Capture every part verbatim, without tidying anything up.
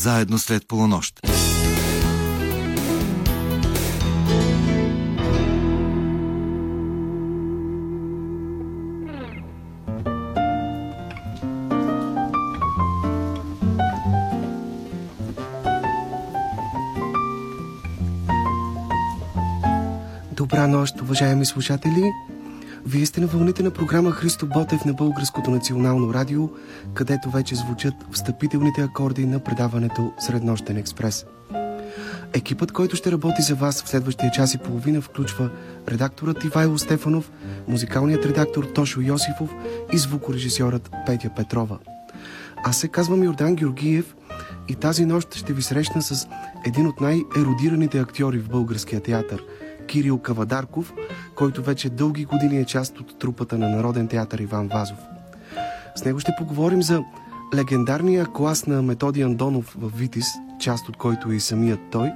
заедно след полунощ. Добра нощ, уважаеми слушатели! Вие сте на вълните на програма Христо Ботев на Българското национално радио, където вече звучат встъпителните акорди на предаването Среднощен експрес. Екипът, който ще работи за вас в следващия час и половина, включва редакторът Ивайло Стефанов, музикалният редактор Тошо Йосифов и звукорежисьорът Петя Петрова. Аз се казвам Йордан Георгиев и тази нощ ще ви срещна с един от най-еродираните актьори в българския театър – Кирил Кавадарков, който вече дълги години е част от трупата на Народен театър Иван Вазов. С него ще поговорим за легендарния клас на Методи Андонов в ВИТИЗ, част от който е и самият той,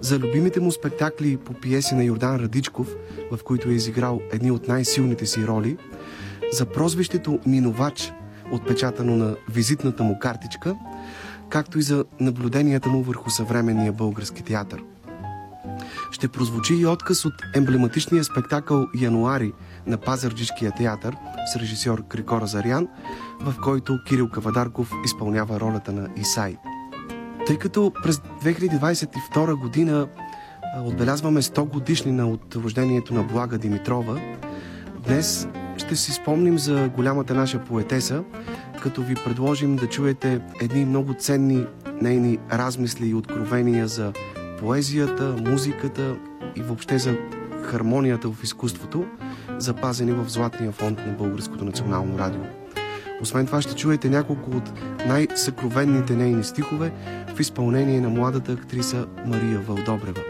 за любимите му спектакли по пиеси на Йордан Радичков, в които е изиграл едни от най-силните си роли, за прозвището Минувач, отпечатано на визитната му картичка, както и за наблюденията му върху съвременния български театър. Ще прозвучи и откъс от емблематичния спектакъл «Януари» на Пазарджишкия театър с режисьор Крикор Азарян, в който Кирил Кавадарков изпълнява ролята на Исай. Тъй като през две хиляди двадесет и втора година отбелязваме сто годишнина от рождението на Блага Димитрова, днес ще си спомним за голямата наша поетеса, като ви предложим да чуете едни много ценни нейни размисли и откровения за поезията, музиката и въобще за хармонията в изкуството, запазени в златния фонд на Българското национално радио. Освен това ще чуете няколко от най-съкровенните нейни стихове в изпълнение на младата актриса Мария Вълдобрева.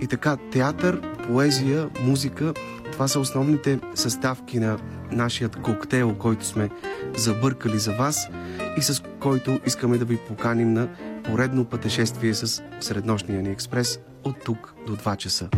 И така, театър, поезия, музика, това са основните съставки на нашият коктейл, който сме забъркали за вас и с който искаме да ви поканим на поредно пътешествие с Среднощния ни експрес от тук до два часа.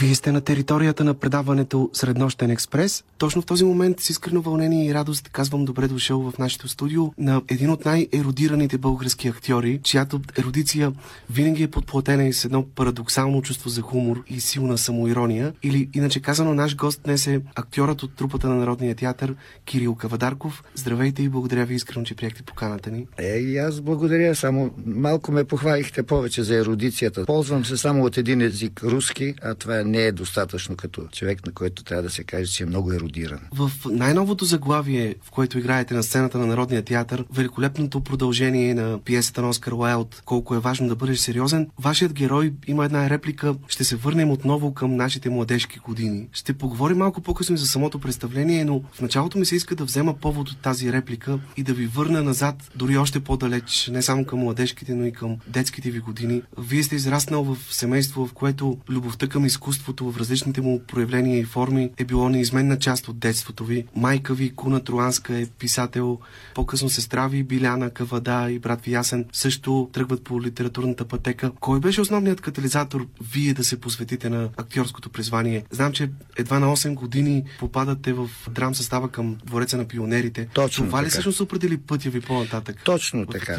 Вие сте на територията на предаването Среднощен експрес. Точно в този момент с искрено вълнение и радост казвам добре дошъл в нашето студио на един от най-еродираните български актьори, чиято еродиция винаги е подплатена и с едно парадоксално чувство за хумор и силна самоирония. Или иначе казано, наш гост днес е актьорът от трупата на Народния театър Кирил Кавадарков. Здравейте и благодаря ви искрено, че приехте поканата ни. Е, и аз благодаря, само малко ме похвалихте повече за еродицията. Ползвам се само от един език руски, а това не е достатъчно като човек, на който трябва да се каже, че е много еродиран. В най-новото заглавие, в което играете на сцената на Народния театър, великолепното продължение на пиесата на Оскар Уайлд "Колко е важно да бъдеш сериозен", вашият герой има една реплика: "Ще се върнем отново към нашите младежки години". Ще поговорим малко по-късно за самото представление, но в началото ми се иска да взема повод от тази реплика и да ви върна назад, дори още по-далеч, не само към младежките, но и към детските ви години. Вие сте израснал в семейство, в което любовта към изкуството в различните му проявления и форми е било неизменна част от детството ви. Майка ви, Куна Труанска, е писател, по-късно сестра ви, Биляна, Кавада и брат ви Ясен също тръгват по литературната пътека. Кой беше основният катализатор вие да се посветите на актьорското призвание? Знам, че едва на осем години попадате в драм състава към Двореца на пионерите. Точно това ли всъщност определи пътя ви по-нататък? Точно така.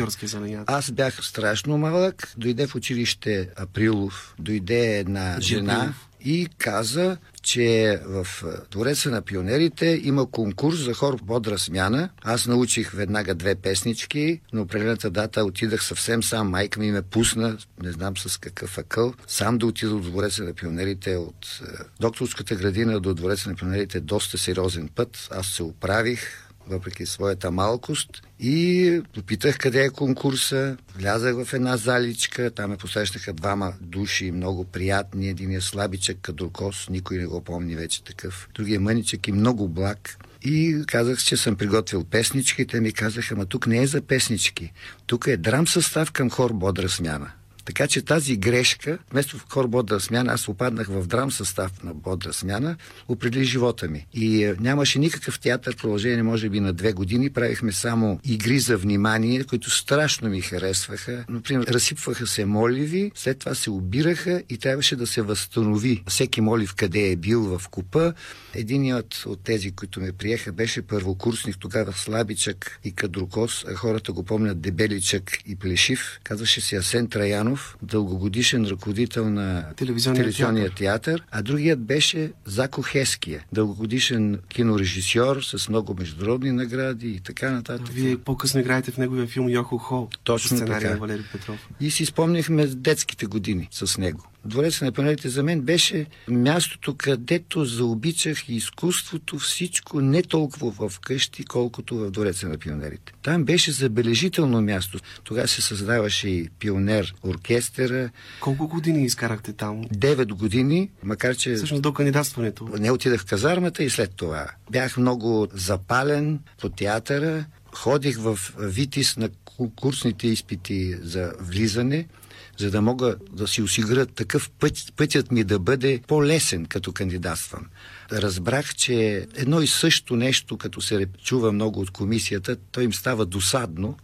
Аз бях страшно малък, дойде в училище Априлов, дойде една жена и каза, че в Двореца на пионерите има конкурс за хор бодра смяна. Аз научих веднага две песнички, но определената дата отидах съвсем сам. Майка ми ме пусна, не знам с какъв акъл, сам да отида от Двореца на пионерите. От докторската градина до Двореца на пионерите е доста сериозен път. Аз се оправих, въпреки своята малкост, и попитах къде е конкурса. Влязах в една заличка, там ме посрещнаха двама души, много приятни. Един е слабичък Кадрокос, никой не го помни вече такъв. Другия е мъничък и много благ. И казах, че съм приготвил песнички. Те ми казаха: "Ма тук не е за песнички, тук е драм състав към хор бодра смяна". Така че тази грешка, вместо в хор бодра смяна, аз попаднах в драм състав на бодра смяна, определи живота ми. И нямаше никакъв театър, продължение може би на две години. Правихме само игри за внимание, които страшно ми харесваха. Например, разсипваха се моливи, след това се обираха и трябваше да се възстанови всеки молив къде е бил в купа. Единият от тези, които ме приеха, беше първокурсник, тогава слабичък и Кадрокос, а хората го помнят дебеличък и плешив. Казваше се Асен Траянов, дългогодишен ръководител на телевизионния, телевизионния театър. театър, а другият беше Зако Хеския, дългогодишен кинорежисьор с много международни награди и така нататък. А вие по-късно играете в неговия филм "Йохо Хо", точно сценария на Валери Петров. И си спомняхме детските години с него. Дворец на пионерите за мен беше мястото, където заобичах и изкуството, всичко, не толкова в къщи, колкото в Двореца на пионерите. Там беше забележително място. Тогава се създаваше и пионер оркестъра. Колко години изкарахте там? Девет години, макар че... Всъщност до кандидатстването. Не отидах в казармата и след това. Бях много запален по театъра. Ходих в ВИТИЗ на конкурсните изпити за влизане, за да мога да си осигуря такъв път, пътят ми да бъде по-лесен като кандидатствам. Разбрах, че едно и също нещо, като се чува много от комисията, то им става досадно.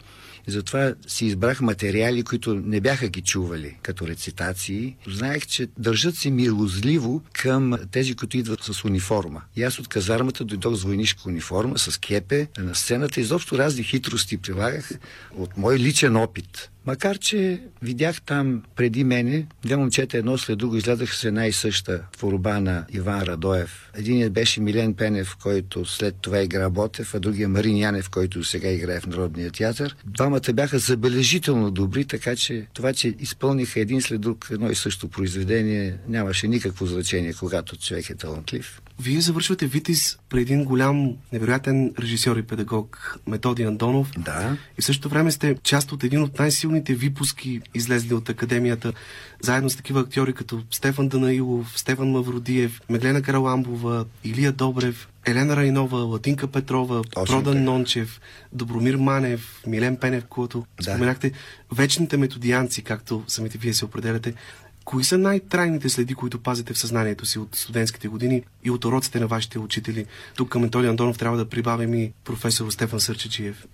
И затова си избрах материали, които не бяха ги чували като рецитации. Знаех, че държат се милозливо към тези, които идват с униформа. И аз от казармата дойдох с войнишка униформа, с кепе на сцената. Изобщо разни хитрости прилагах от мой личен опит. Макар че видях там преди мене две момчета, едно след друго излязаха с една и съща творба на Иван Радоев. Единият беше Милен Пенев, който след това игра Ботев, а другия Марин Янев, който сега играе в Народния театър. Двамата бяха забележително добри, така че това, че изпълниха един след друг едно и също произведение, нямаше никакво значение, когато човек е талантлив. Вие завършвате ВИТИЗ при един голям, невероятен режисьор и педагог Методи Андонов. Да. И в същото време сте част от един от най-силните випуски, излезли от академията, заедно с такива актьори като Стефан Данаилов, Стефан Мавродиев, Меглена Караламбова, Илия Добрев, Елена Райнова, Латинка Петрова, Точно Продан така. Нончев, Добромир Манев, Милен Пенев, който да. споменахте, вечните методианци, както самите вие се определяте. Кои са най-трайните следи, които пазите в съзнанието си от студентските години и от уроците на вашите учители? Тук към Методи Андонов трябва да прибавим и професор Стефан Сърчичиев.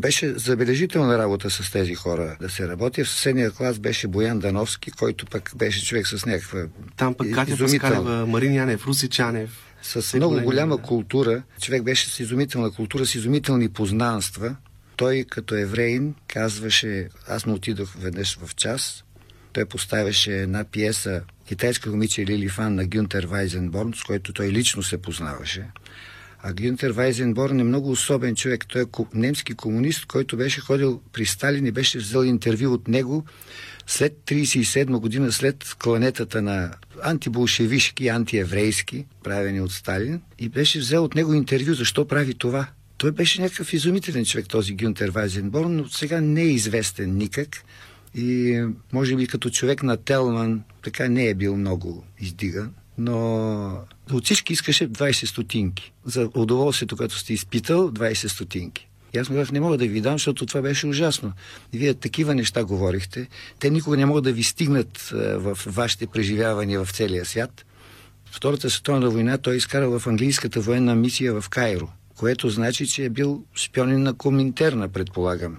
Беше забележителна работа с тези хора да се работи. В съседния клас беше Боян Дановски, който пък беше човек с някаква... Там пък Катя Паскалева, Марин Янев, Руси Чанев. С много голяма култура. Човек беше с изумителна култура, с изумителни познанства. Той като евреин казваше... Аз му отидох веднъж в час. Той поставяше една пиеса "Китайска момиче Лилифан" на Гюнтер Вайзенборн, с който той лично се познаваше. А Гюнтер Вайзенборн е много особен човек. Той е немски комунист, който беше ходил при Сталин и беше взел интервю от него след трийсет и седма година, след кланетата на антиболшевишки и антиеврейски, правени от Сталин. И беше взел от него интервю защо прави това. Той беше някакъв изумителен човек, този Гюнтер Вайзенборн, но сега не е известен никак. И може би като човек на Телман така не е бил много издиган. Но от всички искаше двайсет стотинки. За удоволствието, което сте изпитал, двайсет стотинки. И аз му казах, не мога да ви дам, защото това беше ужасно. Вие такива неща говорихте. Те никога не могат да ви стигнат в вашите преживявания в целия свят. Втората световна война той изкарал в английската военна мисия в Кайро, което значи, че е бил шпионин на Коминтерна, предполагам.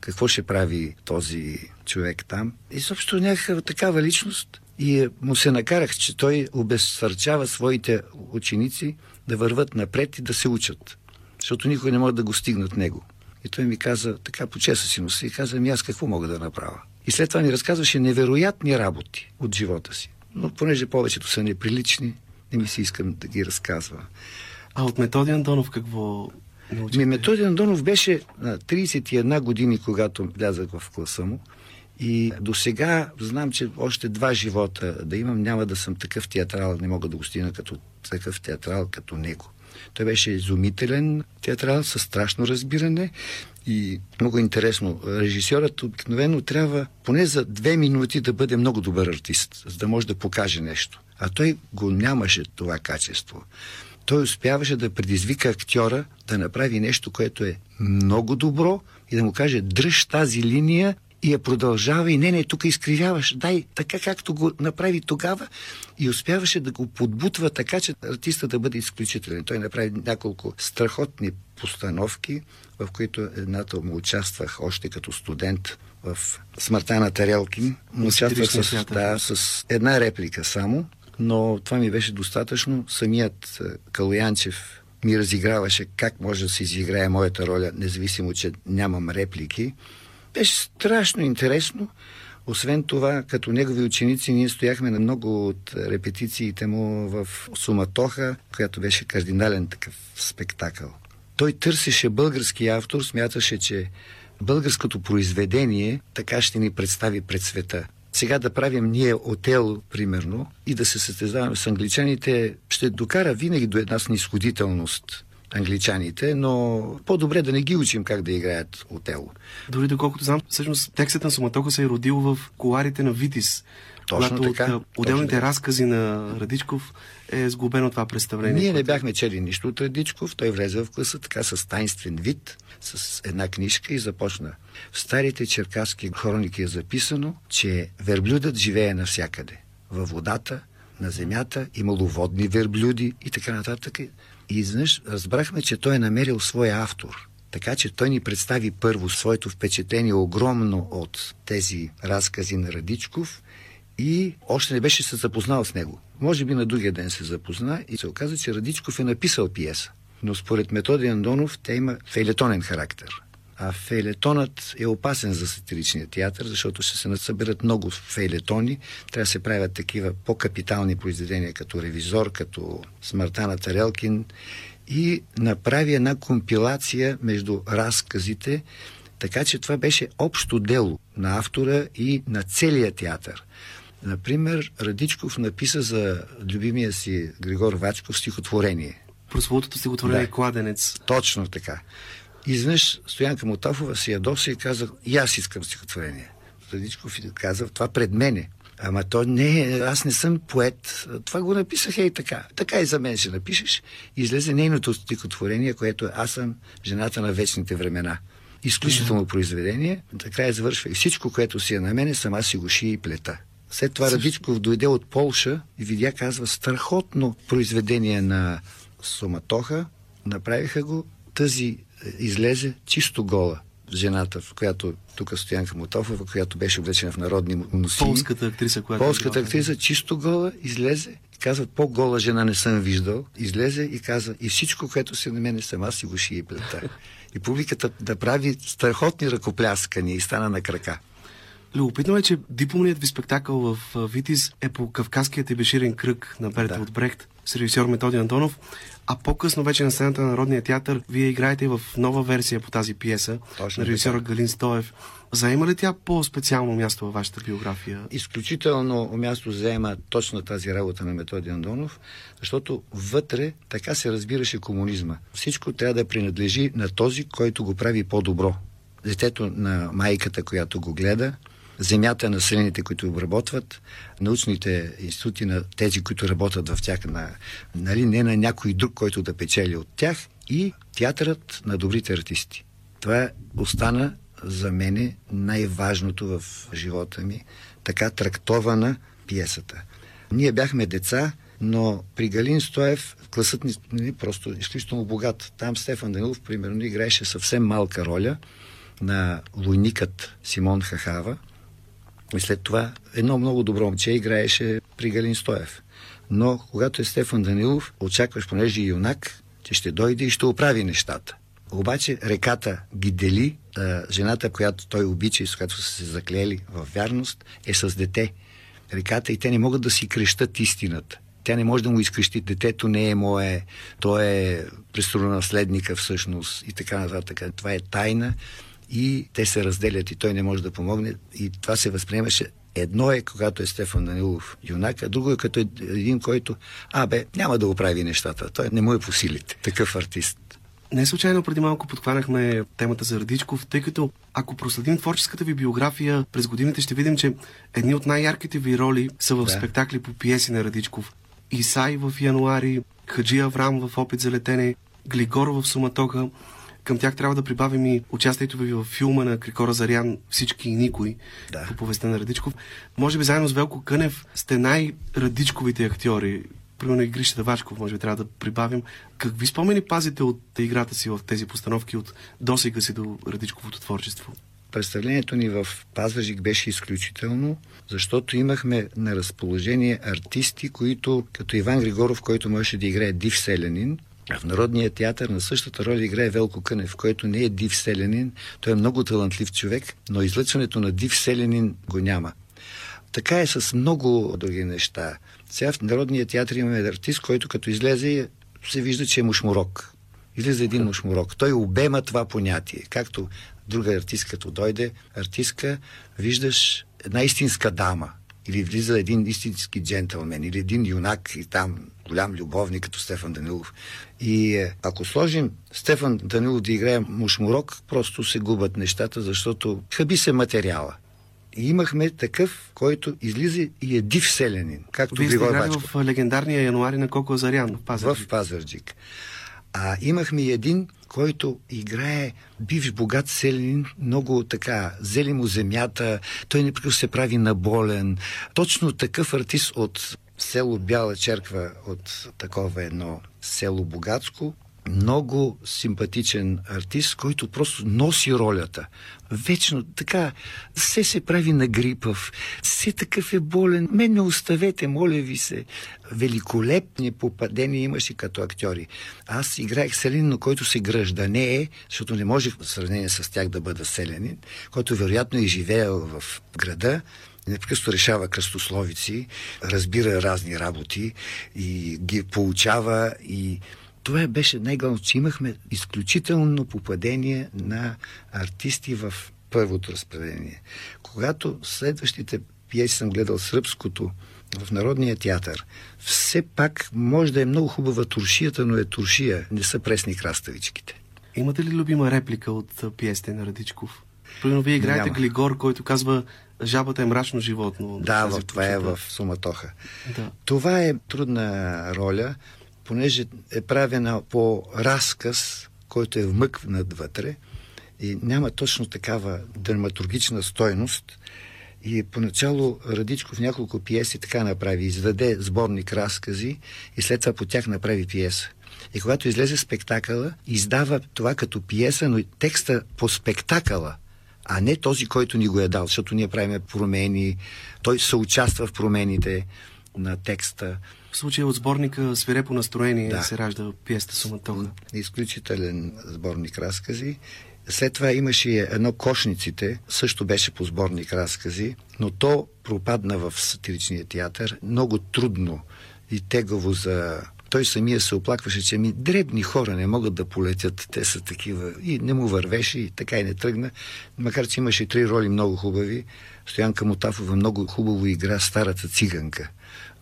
Какво ще прави този човек там? И съобщо някаква такава личност. И му се накарах, че той обезсърчава своите ученици да върват напред и да се учат. Защото никой не може да го стигнат него. И той ми каза, така почеса си носа и каза, ми аз какво мога да направя? И след това ни разказваше невероятни работи от живота си. Но понеже повечето са неприлични, не ми се искам да ги разказва. А от Методи Андонов какво... Ми, Методи Андонов беше на трийсет и една години, когато влязах в класа му. И до сега знам, че още два живота да имам, няма да съм такъв театрал, не мога да го стигна като такъв театрал, като него. Той беше изумителен театрал, със страшно разбиране и много интересно. Режисьорът обикновено трябва поне за две минути да бъде много добър артист, за да може да покаже нещо. А той го нямаше това качество. Той успяваше да предизвика актьора да направи нещо, което е много добро и да му каже, дръж тази линия и я продължава и не, не, тук изкривяваш, дай, така както го направи тогава, и успяваше да го подбутва така, че артиста да бъде изключителен. Той направи няколко страхотни постановки, в които едната му участвах още като студент в "Смъртта на Тарелкин". Участвах с, да, с една реплика само, но това ми беше достатъчно. Самият Калоянчев ми разиграваше как може да се изиграе моята роля, независимо, че нямам реплики. Беше страшно интересно. Освен това, като негови ученици, ние стояхме на много от репетициите му в "Суматоха", която беше кардинален такъв спектакъл. Той търсеше български автор, смяташе, че българското произведение така ще ни представи пред света. Сега да правим ние "Отело", примерно, и да се състезаваме с англичаните, ще докара винаги до една снисходителност англичаните, но по-добре да не ги учим как да играят "Отело". Дори доколкото знам, всъщност текстът на "Суматоха" се е родил в кулоарите на "ВИТИЗ". Точно така. От отделните точно разкази на Радичков е сглобено това представление. Ние не бяхме чели нищо от Радичков. Той влезе в класа така с тайнствен вид, с една книжка и започна. В старите черкаски хроники е записано, че верблюдът живее навсякъде. Във водата, на земята, имало водни верблюди и така нататък. И изнъж разбрахме, че той е намерил своя автор. Така че той ни представи първо своето впечатление огромно от тези разкази на Радичков и още не беше се запознал с него. Може би на другия ден се запозна и се оказа, че Радичков е написал пиеса. Но според Методи Андонов тя има фейлетонен характер. А фейлетонът е опасен за сатиричния театър, защото ще се насъберат много фейлетони. Трябва да се правят такива по-капитални произведения, като "Ревизор", като "Смъртта на Тарелкин", и направи една компилация между разказите, така че това беше общо дело на автора и на целия театър. Например, Радичков написа за любимия си Григор Вачков стихотворение. Прословутото стихотворение да. "Кладенец". Точно така. Изведнъж Стоянка Мутафова се ядоса и каза, и аз искам стихотворение. Радичков каза, това пред мене. Ама то не, аз не съм поет. Това го написах и така. Така и за мен ще напишеш. Излезе нейното стихотворение, което "Аз съм жената на вечните времена". Изключително произведение. Накрая завършва. И всичко, което си е на мене, сама си го шия и плета. След това Радичков дойде от Полша и видя, казва, страхотно произведение на "Суматоха". Направиха го. Тази излезе чисто гола. жената, в която тук Стоянка Мутафова, която беше облечена в народни носии. Полската актриса, която Полската е актриса, чисто гола, излезе и казва, по-гола жена не съм виждал. Излезе и каза, и всичко, което си на мене сама си го шия и плета. И публиката да прави страхотни ръкопляскания и стана на крака. Любопитно е, че дипломният ви спектакъл в ВИТИЗ е по Кавказския тебеширен кръг на Берта да. от Брехт с режисьор Методи Андонов, а по-късно вече на сцената на Народния театър вие играете в нова версия по тази пиеса. Точно на режисьора Галин Стоев. Заема ли тя по-специално място във вашата биография? Изключително място заема точно тази работа на Методи Андонов, защото вътре така се разбираше комунизма. Всичко трябва да принадлежи на този, който го прави по-добро. Детето на майката, която го гледа, земята на селените, които обработват, научните институти на тези, които работят в тях, на, нали, не на някой друг, който да печели от тях, и театърът на добрите артисти. Това остана за мене най-важното в живота ми, така трактована пиесата. Ние бяхме деца, но при Галин Стоев класът ни, ни просто изключително богат. Там Стефан Данаилов, примерно, играеше съвсем малка роля на войникът Симон Хахава. И след това едно много добро момче играеше при Галин Стоев. Но когато е Стефан Данилов, очакваш, понеже юнак, че ще дойде и ще оправи нещата. Обаче реката ги дели. А, жената, която той обича и с която са се заклели във вярност, е с дете. Реката, и те не могат да си крещат истината. Тя не може да му изкрещи. Детето не е мое, то е престоронаследника всъщност и така нататък. Това е тайна. И те се разделят и той не може да помогне. И това се възприемаше. Едно е, когато е Стефан Данилов юнак, а друго е като един, който а бе, няма да оправи нещата. Той не му е по силите. Такъв артист. Не случайно преди малко подхванахме темата за Радичков, тъй като ако проследим творческата ви биография през годините, ще видим, че едни от най-ярките ви роли са в да. спектакли по пиеси на Радичков. Исай в Януари, Хаджи Аврам в Опит за летене, Глигор в Суматоха. Към тях трябва да прибавим и участието ви във филма на Крикор Азарян "Всички и никой", да. по повестта на Радичков. Може би заедно с Велко Кънев сте най-радичковите актьори. Примерно и Гриша Давачков, може би трябва да прибавим. Какви спомени пазите от играта си в тези постановки, от досега си до Радичковото творчество? Представлението ни в Пазарджик беше изключително, защото имахме на разположение артисти, които, като Иван Григоров, който можеше да играе див селянин, в Народния театър на същата роля играе Велко Кънев, който не е див селянин. Той е много талантлив човек, но излъчването на див селянин го няма. Така е с много други неща. Сега в Народния театър имаме артист, който като излезе, се вижда, че е мушмурок. Излезе един мушмурок. Той обема това понятие. Както друга артистка, като дойде артистка, виждаш една истинска дама. Или влиза един истински джентълмен, или един юнак и там голям любовник, като Стефан Данилов. И ако сложим Стефан Данилов да играе мушмурок, просто се губят нещата, защото хаби се материала. И имахме такъв, който излиза и е див селянин, както Григор Бачков. В легендарния Януари на Коко Азарян в Пазарджик. В Пазарджик. А имахме и един, който играе бивш богат селянин, много така, зели му земята, той непрекъснато се прави наболен. Точно такъв артист от село Бяла черква, от такова едно село богатско. Много симпатичен артист, който просто носи ролята. Вечно така, все се прави на грипав, все такъв е болен, мен не оставете, моля ви се. Великолепни попадения имаше като актьори. Аз играех селянин, но който се граждане е, защото не можех в сравнение с тях да бъда селянин, който вероятно е живеел в града, непрекъснато решава кръстословици, разбира разни работи и ги получава и... Това беше най-главното, че имахме изключително попадение на артисти в първото разпределение. Когато следващите пиеси съм гледал сръбското в Народния театър, все пак може да е много хубава туршията, но е туршия, не са пресни краставичките. Имате ли любима реплика от пиесите на Радичков? Примерно вие играете Няма. Глигор, който казва "Жабата е мрачно животно". Да, в това е в Суматоха. Да. Това е трудна роля, понеже е правена по разказ, който е вмъкнат вътре и няма точно такава драматургична стойност. И поначало Радичков няколко пиеси така направи. Изведе сборник разкази и след това по тях направи пиеса. И когато излезе спектакъла, издава това като пиеса, но и текста по спектакъла, а не този, който ни го е дал, защото ние правиме промени, той съучаства в промените на текста. В случая от сборника "Свирепо настроение", да, се ражда пиеста "Суматоха". Изключителен сборник разкази. След това имаше едно "Кошниците", също беше по сборник разкази, но то пропадна в Сатиричния театър. Много трудно и тегаво за... Той самия се оплакваше, че ми дребни хора не могат да полетят, те са такива. И не му вървеше, и така и не тръгна. Макар че имаше три роли много хубави. Стоянка Мутафова много хубаво игра старата циганка.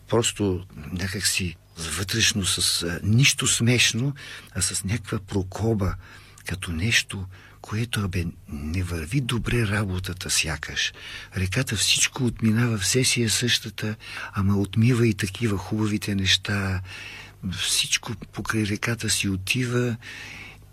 Просто някак си вътрешно, с а, нищо смешно, а с някаква прокоба, като нещо, което бе, не върви добре работата сякаш. Реката всичко отминава, все си е същата, ама отмива и такива хубавите неща. Всичко покрай реката си отива.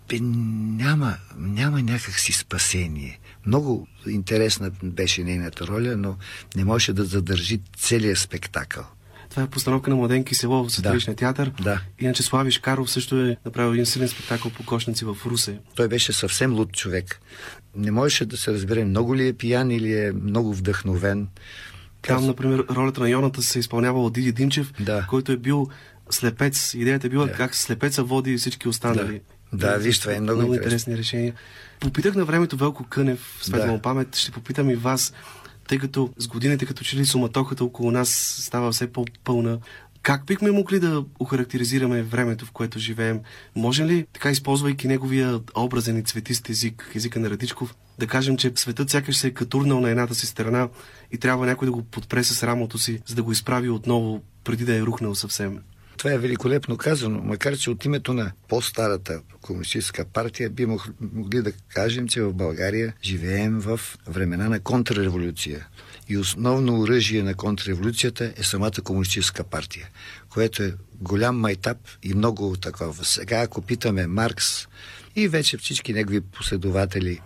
Бе, няма, няма някак си спасение. Много интересна беше нейната роля, но не можеше да задържи целият спектакъл. Това е постановка на Младен Киселов в Сатиричния, да, театър. Да. Иначе Слави Шкаров също е направил един силен спектакъл по "Кошници" в Русе. Той беше съвсем луд човек. Не можеше да се разбере много ли е пиян или е много вдъхновен. Там, Таз... например, ролята на Йоната се изпълнява от Диди Димчев, да, който е бил слепец. Идеята е била, да, как слепеца води всички останали. Да, да, виж, това е много, много интересно. Интересни решения. Попитах на времето Велко Кънев, светла му памет, ще попитам и вас, тъй като с годините, като че ли суматохата около нас става все по-пълна. Как бихме могли да охарактеризираме времето, в което живеем? Може ли, така използвайки неговия образен и цветист език, езика на Радичков, да кажем, че светът сякаш се е катурнал на едната си страна и трябва някой да го подпре с рамото си, за да го изправи отново, преди да е рухнал съвсем? Това е великолепно казано, макар че от името на по-старата комунистическа партия би могли да кажем, че в България живеем в времена на контрреволюция. И основно оръжие на контрреволюцията е самата комунистическа партия, което е голям майтап и много такова. Сега, ако питаме Маркс и вече всички негови последователи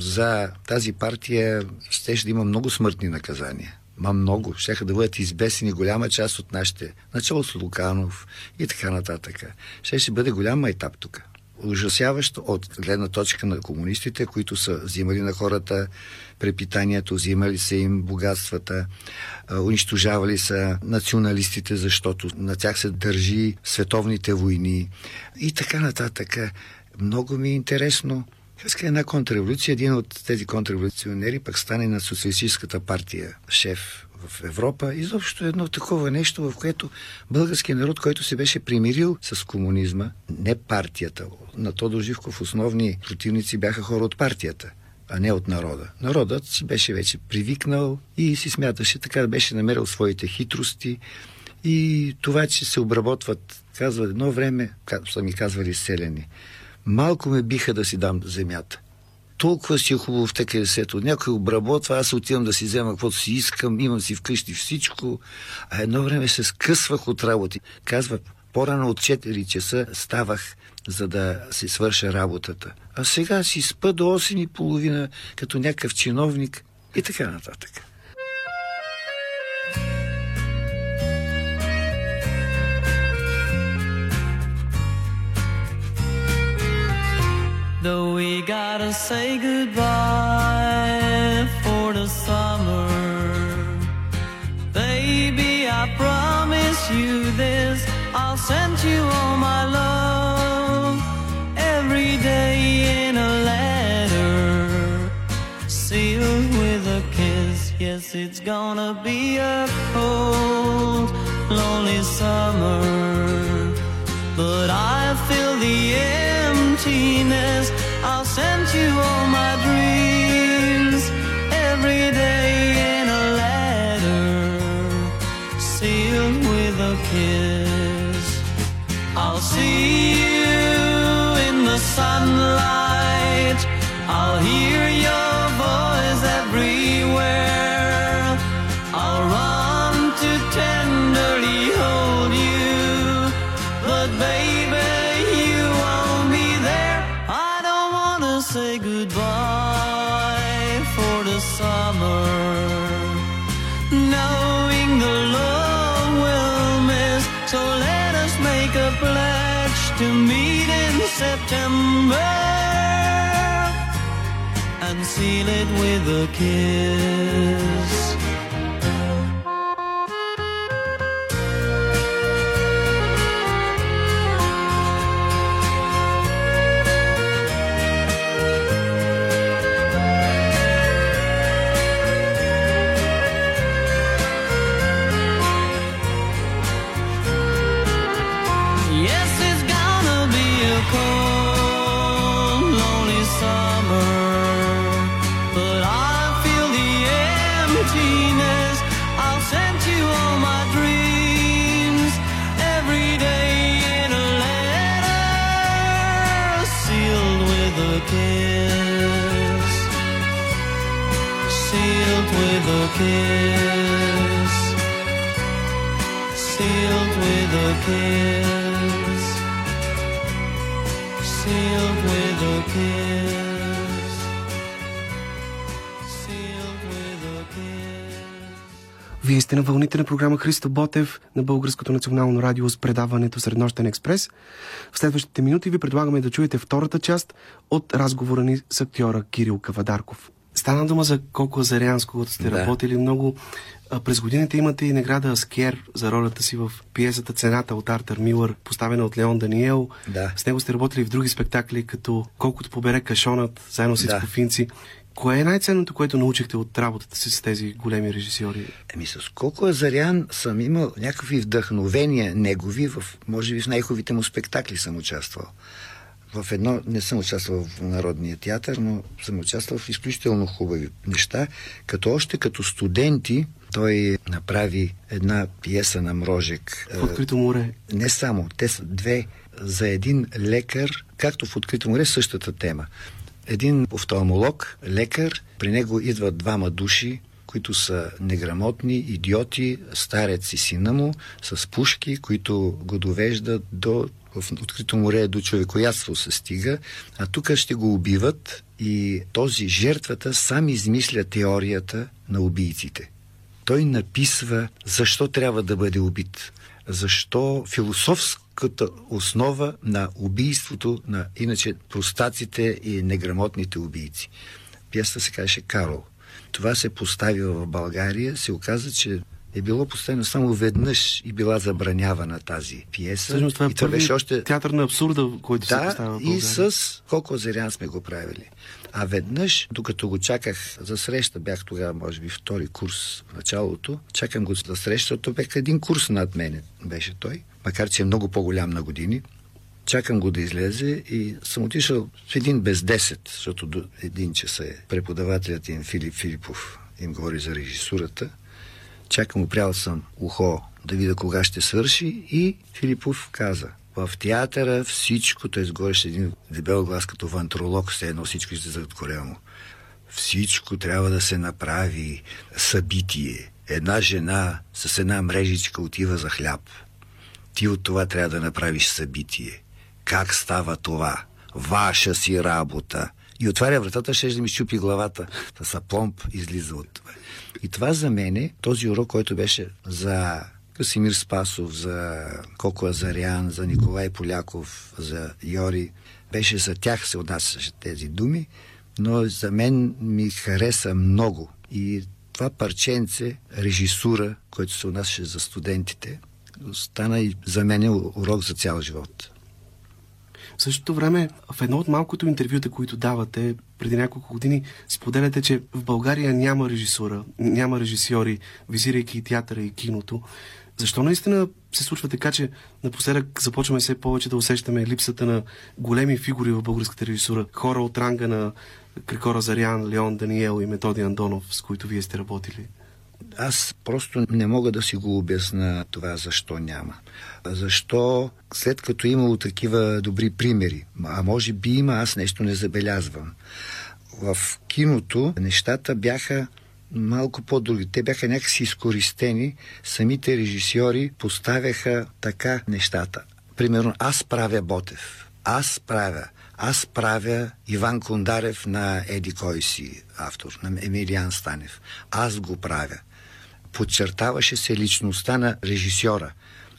за тази партия, ще ще има много смъртни наказания. Ма много. Щяха да бъдат избесени голяма част от нашите. Начало с Луканов и така нататък. Ще ще бъде голям майтап тук. Ужасяващо от гледна точка на комунистите, които са взимали на хората препитанието, взимали са им богатствата, унищожавали са националистите, защото на тях се държи световните войни и така нататък. Много ми е интересно. Иска една контрреволюция. Един от тези контрреволюционери пък стане на социалистическата партия шеф в Европа. Изобщо едно такова нещо, в което българският народ, който се беше примирил с комунизма, не партията. На Тодор Живков основни противници бяха хора от партията, а не от народа. Народът си беше вече привикнал и си смяташе така, беше намерил своите хитрости. И това, че се обработват, казват едно време, са ми казвали селени, малко ме биха да си дам земята. Толкова си е хубаво в текърсето. Някой обработва, аз отивам да си взема каквото си искам, имам си вкъщи всичко. А едно време се скъсвах от работи. Казва, по-рано от четири часа ставах, за да си свърша работата. А сега си спа до осем и половина, като някакъв чиновник и така нататък. Though we gotta say goodbye for the summer, baby, I promise you this, I'll send you all my love, every day in a letter, sealed with a kiss. Yes, it's gonna be a cold, lonely summer, but I feel the emptiness. I'll send you all my dreams every day in a letter sealed with a kiss. I'll see you in the sunlight. I'll hear your voice everywhere. I'll run to tenderly hold you, but baby, you won't be there. I don't wanna say goodbye for the summer, knowing the love we'll miss. So let us make a pledge to meet in September and seal it with a kiss. Kiss, sealed with a kiss, sealed with a kiss, sealed with a kiss. Вие сте на вълните на програма Христо Ботев на Българското национално радио с предаването Среднощен експрес. В следващите минути ви предлагаме да чуете втората част от разговора ни с актьора Кирил Кавадарков. Стана дума за колко Азарянско, когато сте да. работили много. А, през годините имате и награда Аскер за ролята си в пиесата "Цената" от Артър Милър, поставена от Леон Даниел. Да. С него сте работили в други спектакли, като "Колкото побере кашонът", заедно с да. Кофинци. Кое е най-ценното, което научихте от работата си с тези големи режисьори? Еми, с Колко Азарян съм имал някакви вдъхновения негови, в, може би в най-хубавите му спектакли съм участвал. В едно не съм участвал в Народния театър, но съм участвал в изключително хубави неща, като още като студенти той направи една пиеса на Мрожек. В открито море? Не само, те са две за един лекар, както в открито море същата тема. Един офталмолог, лекар, при него идват двама души, които са неграмотни, идиоти, старец и сина му, с пушки, които го довеждат до... в открито море до човекоядство се стига, а тук ще го убиват и този, жертвата, сам измисля теорията на убийците. Той написва защо трябва да бъде убит, защо философската основа на убийството на иначе простаците и неграмотните убийци. Пиесата се казваше "Карол". Това се поставило в България, се оказа, че е било поставено само веднъж и била забранявана тази пиеса. Всъщност, това е и това беше още... театър на абсурда, който да, се поставя в България. И с Колко Азарян сме го правили. А веднъж, докато го чаках за среща, бях тогава, може би, втори курс в началото, чакам го за среща, защото бях един курс над мене, беше той, макар че е много по-голям на години. Чакам го да излезе и съм отишъл в един без десет, защото до един часа е. Преподавателят им Филип Филипов им говори за режисурата. Чакам, опрял съм ухо да видя кога ще свърши и Филипов каза: в театъра всичко, той изгореше един дебел глас като вантролог, все едно всичко излезе от корема му. Всичко трябва да се направи събитие. Една жена с една мрежичка отива за хляб. Ти от това трябва да направиш събитие. Как става това? Ваша си работа. И отваря вратата, ще да ми щупи главата. Та са пломб излиза от това. И това за мене, този урок, който беше за Красимир Спасов, за Колко Азарян, за Николай Поляков, за Йори, беше за тях се отнасяше тези думи, но за мен ми хареса много. И това парченце, режисура, който се отнасяше за студентите, стана и за мен урок за цял живот. В същото време, в едно от малкото интервюта, които давате преди няколко години, споделяте, че в България няма режисура, няма режисьори, визирайки и театъра, и киното. Защо наистина се случва така, че напоследък започваме все повече да усещаме липсата на големи фигури в българската режисура? Хора от ранга на Крикор Азарян, Леон Даниел и Методи Андонов, с които вие сте работили. Аз просто не мога да си го обясна това защо няма. Защо след като имало такива добри примери, а може би има, аз нещо не забелязвам. В киното нещата бяха малко по-други. Те бяха някакси изкористени, самите режисьори поставяха така нещата. Примерно, аз правя Ботев, аз правя Аз правя Иван Кондарев на еди кой си автор, на Емилиан Станев. Аз го правя. Подчертаваше се личността на режисьора.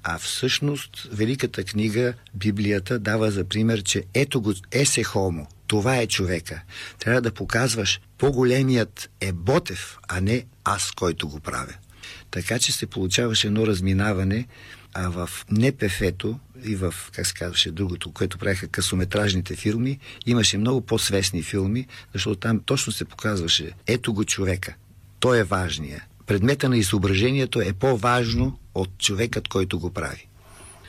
А всъщност великата книга, Библията, дава за пример, че ето го есе хомо, това е човека. Трябва да показваш, по-големият е Ботев, а не аз, който го правя. Така че се получаваше едно разминаване, а в НПФ-то и в, как се казваше, другото, което правиха късометражните филми, имаше много по-свестни филми, защото там точно се показваше ето го човека, той е важният. Предмета на изображението е по-важно от човекът, който го прави.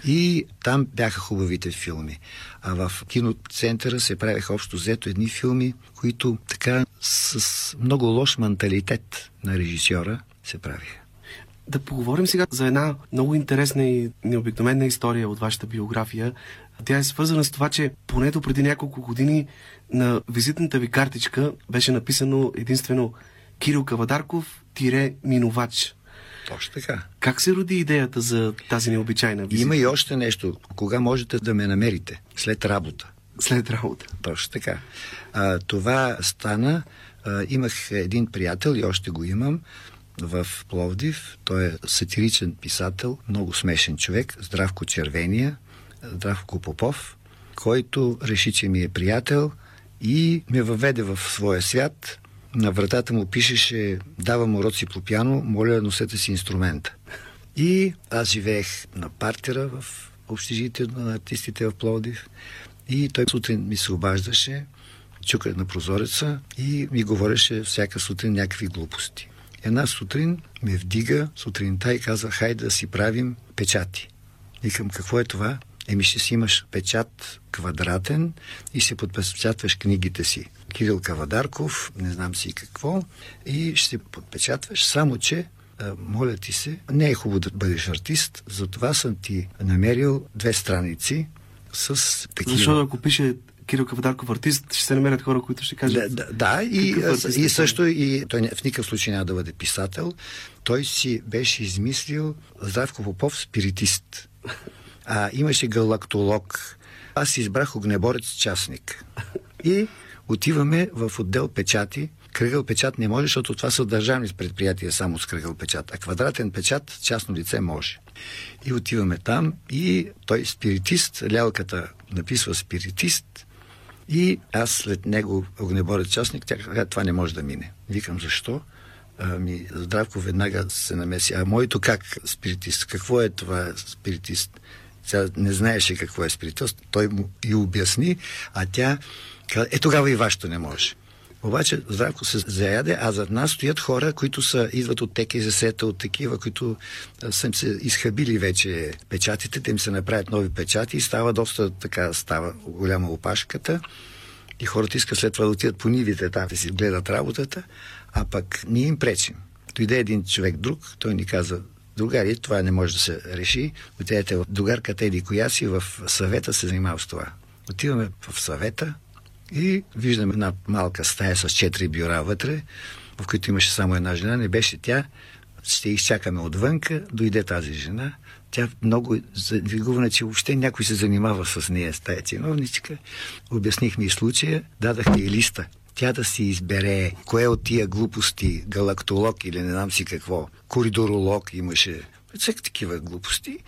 И там бяха хубавите филми. А в киноцентъра се правеха общо взето едни филми, които така с много лош менталитет на режисьора се правиха. Да поговорим сега за една много интересна и необикновена история от вашата биография. Тя е свързана с това, че поне до преди няколко години на визитната ви картичка беше написано единствено Кирил Кавадарков тире минувач. Точно така. Как се роди идеята за тази необичайна визита? Има и още нещо. Кога можете да ме намерите? След работа. След работа. Точно така. А, това стана. А, имах един приятел и още го имам в Пловдив. Той е сатиричен писател, много смешен човек, Здравко Червения, Здравко Попов, който реши, че ми е приятел и ме въведе в своя свят. На вратата му пишеше: давам уроци по пиано, моля, носете си инструмента. И аз живеех на партера в общежитието на артистите в Пловдив и той сутрин ми се обаждаше, чука на прозореца и ми говореше всяка сутрин някакви глупости. Една сутрин ме вдига сутринта и казва: хайде да си правим печати. Викам: какво е това? Еми, ще си имаш печат квадратен и ще подпечатваш книгите си. Кирил Кавадарков, не знам си какво, и ще се подпечатваш, само че, а, моля ти се, не е хубаво да бъдеш артист, затова съм ти намерил две страници с такива. Защото ако пише Кирил Кавадарков артист, ще се намерят хора, които ще кажат... Да, да, да и, и, и също и той в никакъв случай няма да бъде писател. Той си беше измислил Здравко Попов спиритист. А, имаше галактолог. Аз избрах огнеборец-частник. И отиваме в отдел печати. Кръгъл печат не може, защото това са държавни предприятия само с кръгъл печат. А квадратен печат частно лице може. И отиваме там и той спиритист, лялката написва спиритист и аз след него огнеборец-частник, тя казва: това не може да мине. Викам: защо? Ами, Здравко веднага се намеси. А моето как? Спиритист. Какво е това спиритист? Тя не знаеше какво е спиритист. Той му и обясни, а тя каза: е, тогава и вашето не може. Обаче Здравко се заяде, а зад нас стоят хора, които са, идват от ТКЗС-та, от такива, които са се изхабили вече печатите, те им се направят нови печати и става доста така, става голяма опашката. И хората искат след това да отидат по нивите там, да си гледат работата, а пък ние им пречим. Дойде един човек друг, той ни каза: другари, това не може да се реши, отидете в другарката еди коя си, в съвета се занимава с това. Отиваме в съвета и виждаме една малка стая с четири бюра вътре, в които имаше само една жена, не беше тя, ще изчакаме отвънка, дойде тази жена. Тя много задвигувана, че въобще някой се занимава с нея, с тая чиновничка. Обясних ми случая, дадах ми и листа. Тя да си избере кое от тия глупости, галактолог или не знам си какво, коридоролог имаше, всеки такива глупости.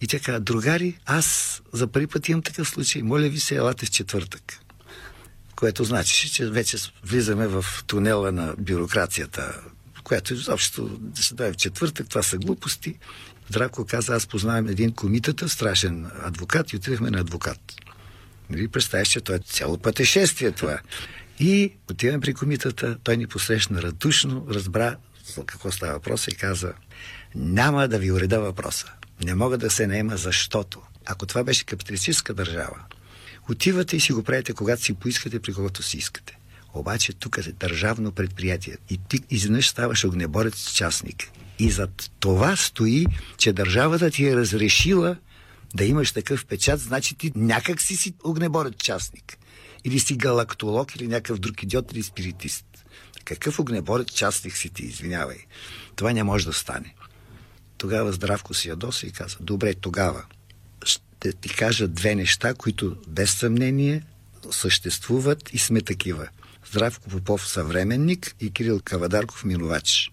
И тя каза: другари, аз за първи път имам такъв случай, моля ви се, елате в четвъртък. Което значи, че вече влизаме в тунела на бюрокрацията, която изобщо ще даде в четвъртък, това са глупости. Здравко каза: аз познавам един комитата, страшен адвокат, и отидахме на адвокат. Нали, представяш, че той е цяло пътешествие това. И отиваме при комитата, той ни посрещна радушно, разбра за какво става въпроса и каза: няма да ви уреда въпроса. Не мога да се наема, защото ако това беше капиталистическа държава, отивате и си го правите когато си поискате, при когото си искате. Обаче тук е държавно предприятие и ти изведнъж ставаш огнеборец-частник. И зад това стои, че държавата ти е разрешила да имаш такъв печат, значи ти някак си си огнеборец-частник. Или си галактолог, или някакъв друг идиот, или спиритист. Какъв огнеборец-частник си ти, извинявай. Това не може да стане. Тогава Здравко си ядоса и каза: добре, тогава ще ти кажа две неща, които без съмнение съществуват и сме такива. Здравко Попов съвременник и Кирил Кавадарков минувач.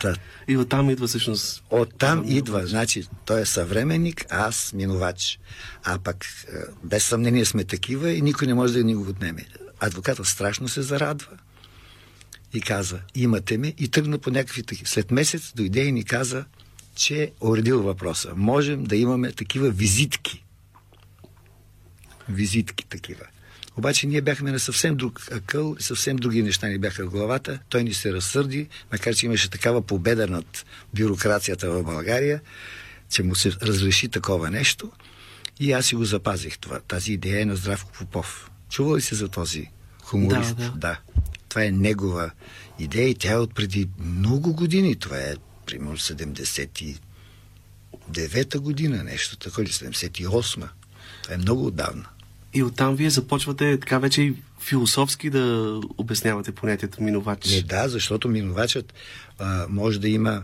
Да. И оттам идва всъщност... Оттам идва, значи той е съвременник, а аз минувач. А пък без съмнение сме такива и никой не може да ни го отнеме. Адвокатът страшно се зарадва и каза, имате ме, и тръгна по някакви такива. След месец дойде и ни каза, че е уредил въпроса. Можем да имаме такива визитки. Визитки такива. Обаче ние бяхме на съвсем друг акъл и съвсем други неща ни бяха в главата. Той ни се разсърди, макар че имаше такава победа над бюрокрацията в България, че му се разреши такова нещо. И аз си го запазих това. Тази идея е на Здравко Попов. Чувал ли се за този хуморист? Да, да. да. Това е негова идея и тя е от преди много години. Това е примерно седемдесет и девета година, нещо такова, седемдесет и осма. Това е много отдавна. И оттам вие започвате така вече философски да обяснявате понятието минувач. Не, да, защото минувачът а, може да има